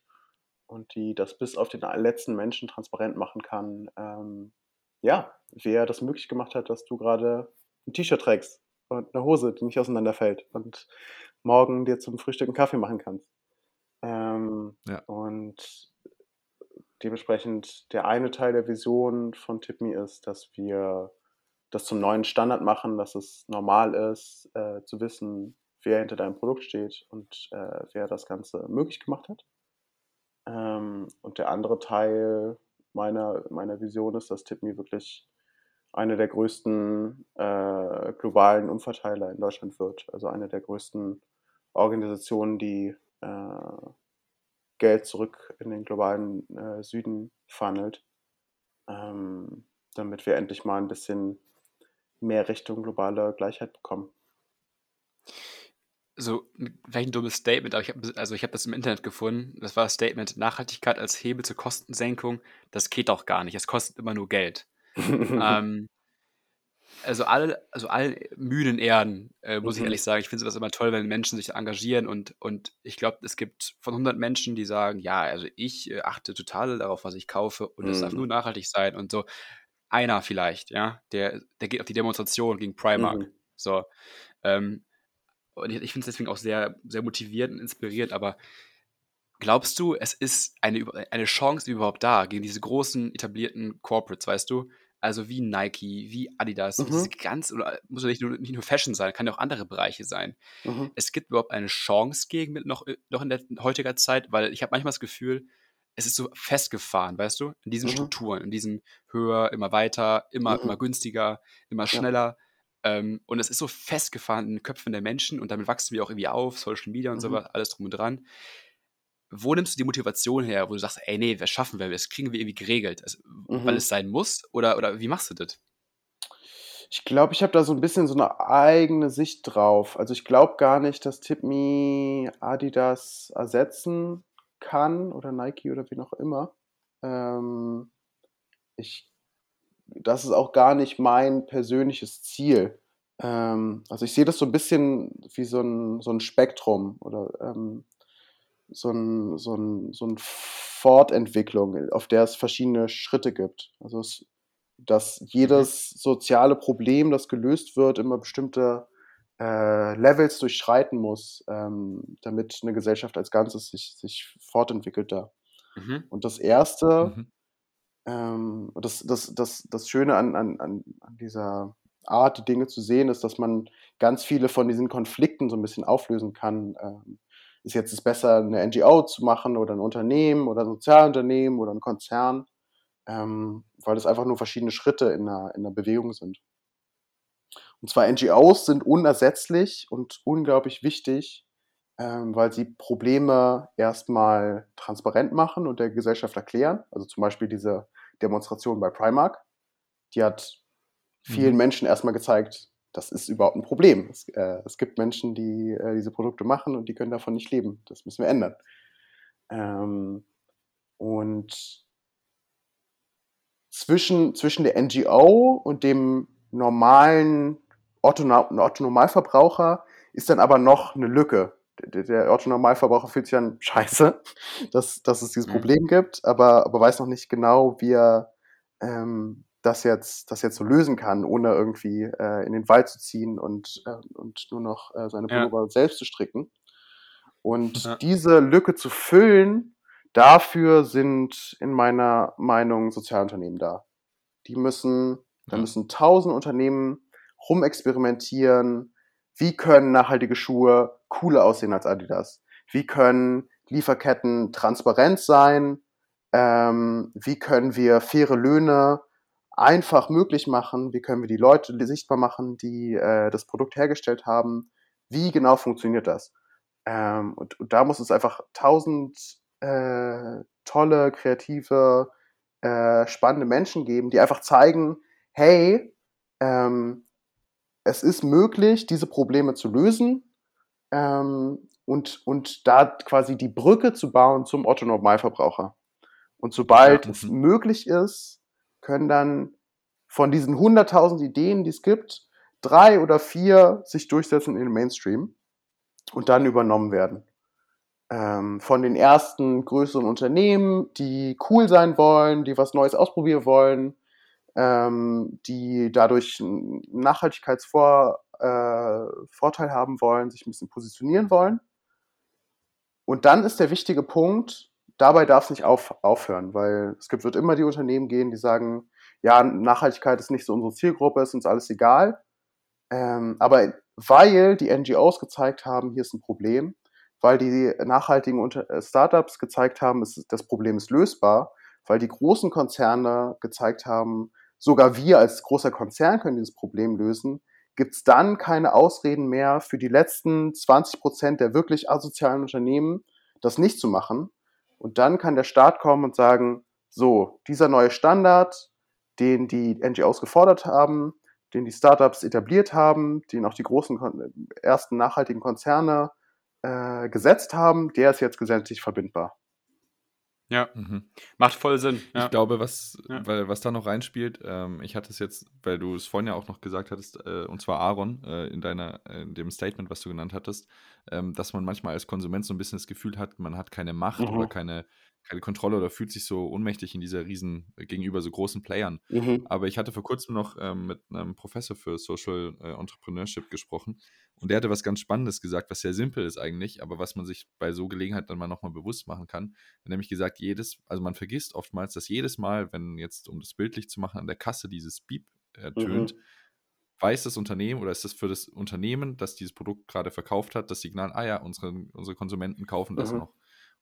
und die das bis auf den letzten Menschen transparent machen kann, ähm, ja, wer das möglich gemacht hat, dass du gerade ein T-Shirt trägst und eine Hose, die nicht auseinanderfällt und morgen dir zum Frühstück einen Kaffee machen kannst. Ähm, ja. Und dementsprechend der eine Teil der Vision von TipMe ist, dass wir das zum neuen Standard machen, dass es normal ist, äh, zu wissen, wer hinter deinem Produkt steht und äh, wer das Ganze möglich gemacht hat. Ähm, und der andere Teil meiner, meiner Vision ist, dass TipMe wirklich einer der größten äh, globalen Umverteiler in Deutschland wird. Also eine der größten Organisationen, die äh, Geld zurück in den globalen äh, Süden funnelt, ähm, damit wir endlich mal ein bisschen mehr Richtung globale Gleichheit bekommen. So, vielleicht ein dummes Statement, aber ich habe also ich hab das im Internet gefunden. Das war das Statement, Nachhaltigkeit als Hebel zur Kostensenkung, das geht doch gar nicht. Es kostet immer nur Geld. ähm, also alle, also allen müden Erden, äh, muss okay. ich ehrlich sagen, ich finde sowas immer toll, wenn Menschen sich engagieren und, und ich glaube, es gibt von hundert Menschen, die sagen, ja, also ich äh, achte total darauf, was ich kaufe und es mhm. darf nur nachhaltig sein und so. Einer vielleicht, ja, der, der geht auf die Demonstration gegen Primark, mhm. so. Ähm, und ich, ich finde es deswegen auch sehr, sehr motivierend und inspiriert, aber glaubst du, es ist eine, eine Chance überhaupt da gegen diese großen etablierten Corporates, weißt du? Also wie Nike, wie Adidas, mhm. diese ganz, oder muss ja nicht nur, nicht nur Fashion sein, kann ja auch andere Bereiche sein. Mhm. Es gibt überhaupt eine Chance gegen mit noch, noch in der heutiger Zeit, weil ich habe manchmal das Gefühl, es ist so festgefahren, weißt du? In diesen mhm. Strukturen, in diesen höher, immer weiter, immer, mhm. immer günstiger, immer schneller. Ja. Ähm, und es ist so festgefahren in den Köpfen der Menschen und damit wachsen wir auch irgendwie auf, Social Media und mhm. so was, alles drum und dran. Wo nimmst du die Motivation her, wo du sagst, ey, nee, das schaffen wir, das kriegen wir irgendwie geregelt, also, mhm. weil es sein muss? Oder, oder wie machst du das? Ich glaube, ich habe da so ein bisschen so eine eigene Sicht drauf. Also ich glaube gar nicht, dass TipMe Adidas ersetzen kann oder Nike oder wie auch immer. Ähm, ich, das ist auch gar nicht mein persönliches Ziel. Ähm, also ich sehe das so ein bisschen wie so ein, so ein Spektrum oder ähm, so ein, so ein, so ein Fortentwicklung, auf der es verschiedene Schritte gibt. Also es, dass jedes soziale Problem, das gelöst wird, immer bestimmte äh, Levels durchschreiten muss, ähm, damit eine Gesellschaft als Ganzes sich, sich fortentwickelt da. Mhm. Und das Erste, mhm. ähm, das, das, das, das Schöne an, an, an dieser Art, die Dinge zu sehen, ist, dass man ganz viele von diesen Konflikten so ein bisschen auflösen kann. Ähm, ist jetzt es besser, eine N G O zu machen oder ein Unternehmen oder ein Sozialunternehmen oder ein Konzern, ähm, weil das einfach nur verschiedene Schritte in einer, in einer Bewegung sind. Und zwar N G Os sind unersetzlich und unglaublich wichtig, ähm, weil sie Probleme erstmal transparent machen und der Gesellschaft erklären. Also zum Beispiel diese Demonstration bei Primark, die hat vielen mhm. Menschen erstmal gezeigt, das ist überhaupt ein Problem. Es, äh, es gibt Menschen, die äh, diese Produkte machen und die können davon nicht leben. Das müssen wir ändern. Ähm, und zwischen, zwischen der N G O und dem normalen Otto-Normalverbraucher ist dann aber noch eine Lücke. Der, der Otto-Normalverbraucher fühlt sich dann scheiße, dass, dass es dieses mhm. Problem gibt, aber, aber weiß noch nicht genau, wie er... Ähm, das jetzt, das jetzt so lösen kann, ohne irgendwie äh, in den Wald zu ziehen und, äh, und nur noch äh, seine Pullover ja. selbst zu stricken. Und ja. diese Lücke zu füllen, dafür sind in meiner Meinung Sozialunternehmen da. Die müssen, mhm. da müssen tausend Unternehmen rumexperimentieren. Wie können nachhaltige Schuhe cooler aussehen als Adidas? Wie können Lieferketten transparent sein? Ähm, wie können wir faire Löhne einfach möglich machen, wie können wir die Leute sichtbar machen, die äh, das Produkt hergestellt haben, wie genau funktioniert das? Ähm, und, und da muss es einfach tausend äh, tolle, kreative, äh, spannende Menschen geben, die einfach zeigen, hey, ähm, es ist möglich, diese Probleme zu lösen ähm, und, und da quasi die Brücke zu bauen zum Otto-Normalverbraucher. Und sobald ja, es möglich ist, können dann von diesen hunderttausend Ideen, die es gibt, drei oder vier sich durchsetzen in den Mainstream und dann übernommen werden. Ähm, von den ersten größeren Unternehmen, die cool sein wollen, die was Neues ausprobieren wollen, ähm, die dadurch einen Nachhaltigkeitsvorteil äh, haben wollen, sich ein bisschen positionieren wollen. Und dann ist der wichtige Punkt, dabei darf es nicht auf, aufhören, weil es gibt, wird immer die Unternehmen gehen, die sagen, ja, Nachhaltigkeit ist nicht so unsere Zielgruppe, ist uns alles egal. Ähm, aber weil die N G Os gezeigt haben, hier ist ein Problem, weil die nachhaltigen Unter- Startups gezeigt haben, es, das Problem ist lösbar, weil die großen Konzerne gezeigt haben, sogar wir als großer Konzern können dieses Problem lösen, gibt es dann keine Ausreden mehr für die letzten zwanzig Prozent der wirklich asozialen Unternehmen, das nicht zu machen. Und dann kann der Staat kommen und sagen, so, dieser neue Standard, den die N G Os gefordert haben, den die Startups etabliert haben, den auch die großen ersten nachhaltigen Konzerne äh, gesetzt haben, der ist jetzt gesetzlich verbindbar. Ja, mhm. Macht voll Sinn. Ja. Ich glaube, was, ja. weil, was da noch reinspielt, ähm, ich hatte es jetzt, weil du es vorhin ja auch noch gesagt hattest, äh, und zwar Aaron, äh, in, deiner, in dem Statement, was du genannt hattest, ähm, dass man manchmal als Konsument so ein bisschen das Gefühl hat, man hat keine Macht mhm. oder keine, keine Kontrolle oder fühlt sich so ohnmächtig in dieser riesen, gegenüber so großen Playern. Mhm. Aber ich hatte vor kurzem noch ähm, mit einem Professor für Social äh, Entrepreneurship gesprochen und der hatte was ganz Spannendes gesagt, was sehr simpel ist eigentlich, aber was man sich bei so Gelegenheit dann mal nochmal bewusst machen kann. Er hat nämlich gesagt, jedes, also man vergisst oftmals, dass jedes Mal, wenn jetzt, um das bildlich zu machen, an der Kasse dieses Beep ertönt, mhm. weiß das Unternehmen oder ist das für das Unternehmen, das dieses Produkt gerade verkauft hat, das Signal, ah ja, unsere, unsere Konsumenten kaufen das mhm. noch.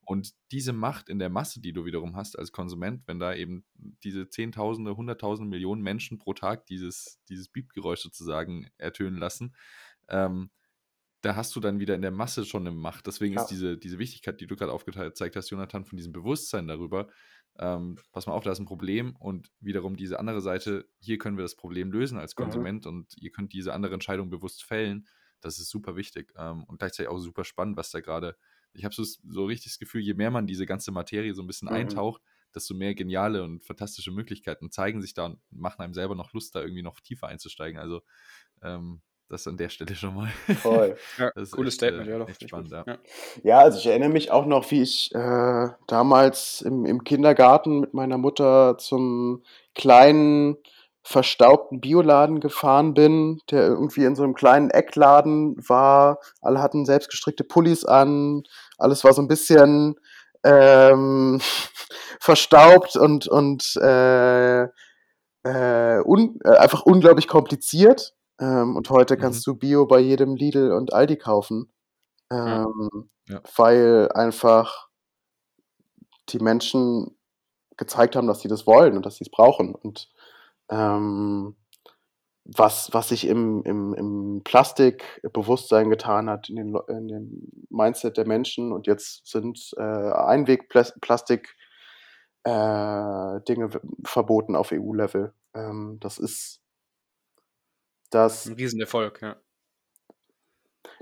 Und diese Macht in der Masse, die du wiederum hast als Konsument, wenn da eben diese Zehntausende, Hunderttausende, Millionen Menschen pro Tag dieses, dieses Beep-Geräusch sozusagen ertönen lassen, ähm, da hast du dann wieder in der Masse schon eine Macht. Deswegen ja. ist diese, diese Wichtigkeit, die du gerade aufgezeigt hast, Jonathan, von diesem Bewusstsein darüber, ähm, pass mal auf, da ist ein Problem und wiederum diese andere Seite, hier können wir das Problem lösen als Konsument mhm. und ihr könnt diese andere Entscheidung bewusst fällen, das ist super wichtig ähm, und gleichzeitig auch super spannend, was da gerade, ich habe so, so richtig das Gefühl, je mehr man diese ganze Materie so ein bisschen mhm. eintaucht, desto mehr geniale und fantastische Möglichkeiten zeigen sich da und machen einem selber noch Lust, da irgendwie noch tiefer einzusteigen, also ähm, das an der Stelle schon mal. Voll. Ja, cooles echt, Statement, äh, ja, doch. Spannend, ja. ja, also ich erinnere mich auch noch, wie ich äh, damals im, im Kindergarten mit meiner Mutter zum kleinen, verstaubten Bioladen gefahren bin, der irgendwie in so einem kleinen Eckladen war. Alle hatten selbstgestrickte Pullis an. Alles war so ein bisschen ähm, verstaubt und, und äh, äh, un- einfach unglaublich kompliziert. Ähm, und heute kannst mhm. du Bio bei jedem Lidl und Aldi kaufen, ähm, ja. Ja. weil einfach die Menschen gezeigt haben, dass sie das wollen und dass sie es brauchen. Und ähm, was, was sich im, im, im Plastikbewusstsein getan hat, in, den, in dem Mindset der Menschen, und jetzt sind äh, Einwegplastik äh, Dinge w- verboten auf E U-Level. Ähm, das ist Das, ein Riesenerfolg, ja.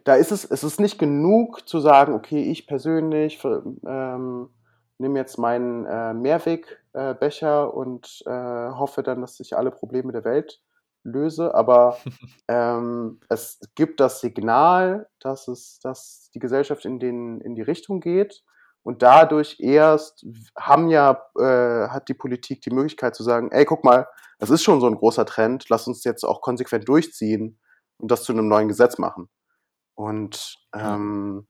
Da ist es, es ist nicht genug zu sagen, okay, ich persönlich ähm, nehme jetzt meinen äh, Mehrwegbecher und äh, hoffe dann, dass ich alle Probleme der Welt löse, aber ähm, es gibt das Signal, dass es, dass die Gesellschaft in den, in die Richtung geht, und dadurch erst haben ja, äh, hat die Politik die Möglichkeit zu sagen, ey, guck mal, das ist schon so ein großer Trend, lass uns jetzt auch konsequent durchziehen und das zu einem neuen Gesetz machen. Und ähm,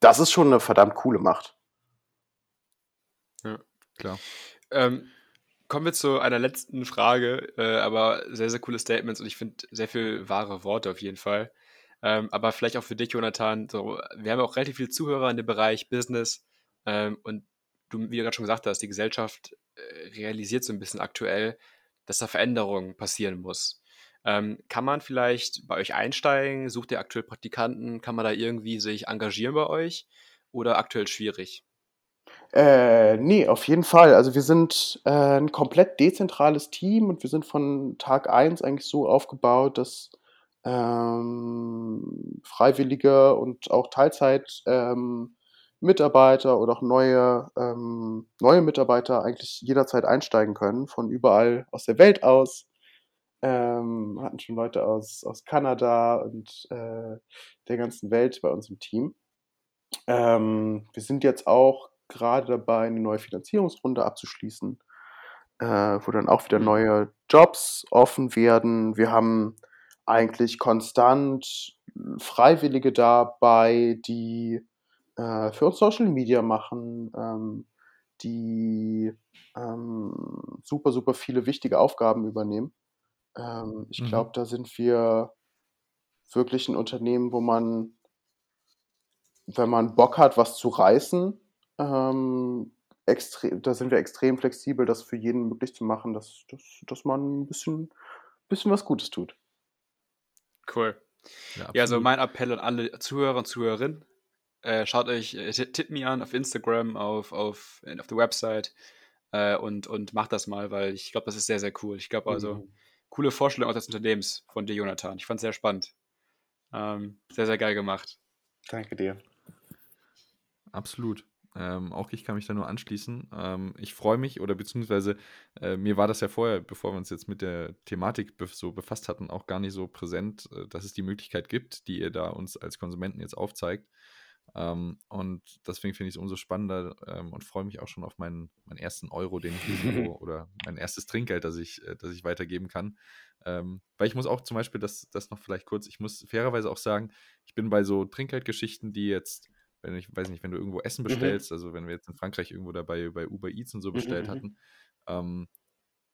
das ist schon eine verdammt coole Macht. Ja, klar. Ähm, kommen wir zu einer letzten Frage, äh, aber sehr, sehr coole Statements, und ich finde sehr viel wahre Worte auf jeden Fall. Ähm, aber vielleicht auch für dich, Jonathan, so, wir haben ja auch relativ viele Zuhörer in dem Bereich Business, ähm, und du, wie du gerade schon gesagt hast, die Gesellschaft äh, realisiert so ein bisschen aktuell, dass da Veränderung passieren muss. Ähm, kann man vielleicht bei euch einsteigen? Sucht ihr aktuell Praktikanten? Kann man da irgendwie sich engagieren bei euch? Oder aktuell schwierig? Äh, nee, auf jeden Fall. Also wir sind äh, ein komplett dezentrales Team, und wir sind von Tag eins eigentlich so aufgebaut, dass ähm, Freiwillige und auch Teilzeit ähm, Mitarbeiter oder auch neue, ähm, neue Mitarbeiter eigentlich jederzeit einsteigen können, von überall aus der Welt aus. Ähm, hatten schon Leute aus, aus Kanada und äh, der ganzen Welt bei uns im Team. Ähm, wir sind jetzt auch gerade dabei, eine neue Finanzierungsrunde abzuschließen, äh, wo dann auch wieder neue Jobs offen werden. Wir haben eigentlich konstant Freiwillige dabei, die für uns Social Media machen, ähm, die ähm, super, super viele wichtige Aufgaben übernehmen. Ähm, ich mhm. glaube, da sind wir wirklich ein Unternehmen, wo man, wenn man Bock hat, was zu reißen, ähm, extre- da sind wir extrem flexibel, das für jeden möglich zu machen, dass, dass, dass man ein bisschen, bisschen was Gutes tut. Cool. Ja, ja, also mein Appell an alle Zuhörer und Zuhörerinnen, Äh, schaut euch äh, TipMe an auf Instagram, auf, auf, auf der Website äh, und, und macht das mal, weil ich glaube, das ist sehr, sehr cool. Ich glaube also, mhm. coole Vorstellung auch des Unternehmens von dir, Jonathan. Ich fand es sehr spannend. Ähm, sehr, sehr geil gemacht. Danke dir. Absolut. Ähm, auch ich kann mich da nur anschließen. Ähm, ich freue mich, oder beziehungsweise äh, mir war das ja vorher, bevor wir uns jetzt mit der Thematik bef- so befasst hatten, auch gar nicht so präsent, äh, dass es die Möglichkeit gibt, die ihr da uns als Konsumenten jetzt aufzeigt. Ähm, und deswegen finde ich es umso spannender ähm, und freue mich auch schon auf meinen, meinen ersten Euro, den ich irgendwo, oder mein erstes Trinkgeld, das ich, äh, das ich weitergeben kann. Ähm, weil ich muss auch zum Beispiel, das, das noch vielleicht kurz, ich muss fairerweise auch sagen, ich bin bei so Trinkgeldgeschichten, die jetzt, wenn ich weiß nicht, wenn du irgendwo Essen bestellst, mhm. also wenn wir jetzt in Frankreich irgendwo dabei bei Uber Eats und so bestellt mhm. hatten, ähm,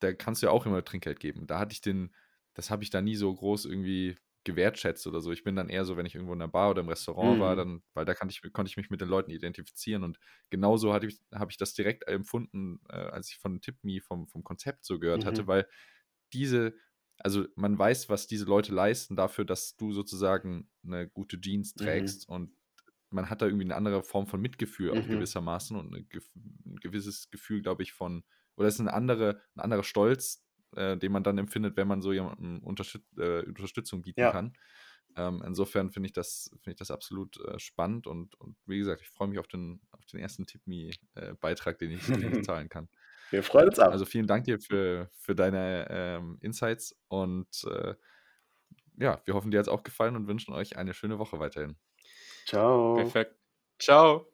da kannst du ja auch immer Trinkgeld geben. Da hatte ich den, das habe ich da nie so groß irgendwie gewertschätzt oder so. Ich bin dann eher so, wenn ich irgendwo in einer Bar oder im Restaurant mhm. war, dann, weil da kann ich, konnte ich mich mit den Leuten identifizieren, und genauso hatte ich, habe ich das direkt empfunden, äh, als ich von TipMe, vom, vom Konzept so gehört mhm. hatte, weil diese, also man weiß, was diese Leute leisten dafür, dass du sozusagen eine gute Jeans trägst mhm. und man hat da irgendwie eine andere Form von Mitgefühl mhm. auch gewissermaßen und ein, gef- ein gewisses Gefühl, glaube ich, von, oder es ist ein anderer ein anderer Stolz, äh, den man dann empfindet, wenn man so jemandem Unterstüt- äh, Unterstützung bieten ja. kann. Ähm, insofern finde ich das finde ich das absolut äh, spannend, und, und wie gesagt, ich freue mich auf den auf den ersten TipMe-Beitrag, den ich, den ich zahlen kann. Wir freuen uns ab. Also vielen Dank dir für, für deine ähm, Insights, und äh, ja, wir hoffen, dir hat es auch gefallen und wünschen euch eine schöne Woche weiterhin. Ciao. Perfekt. Ciao.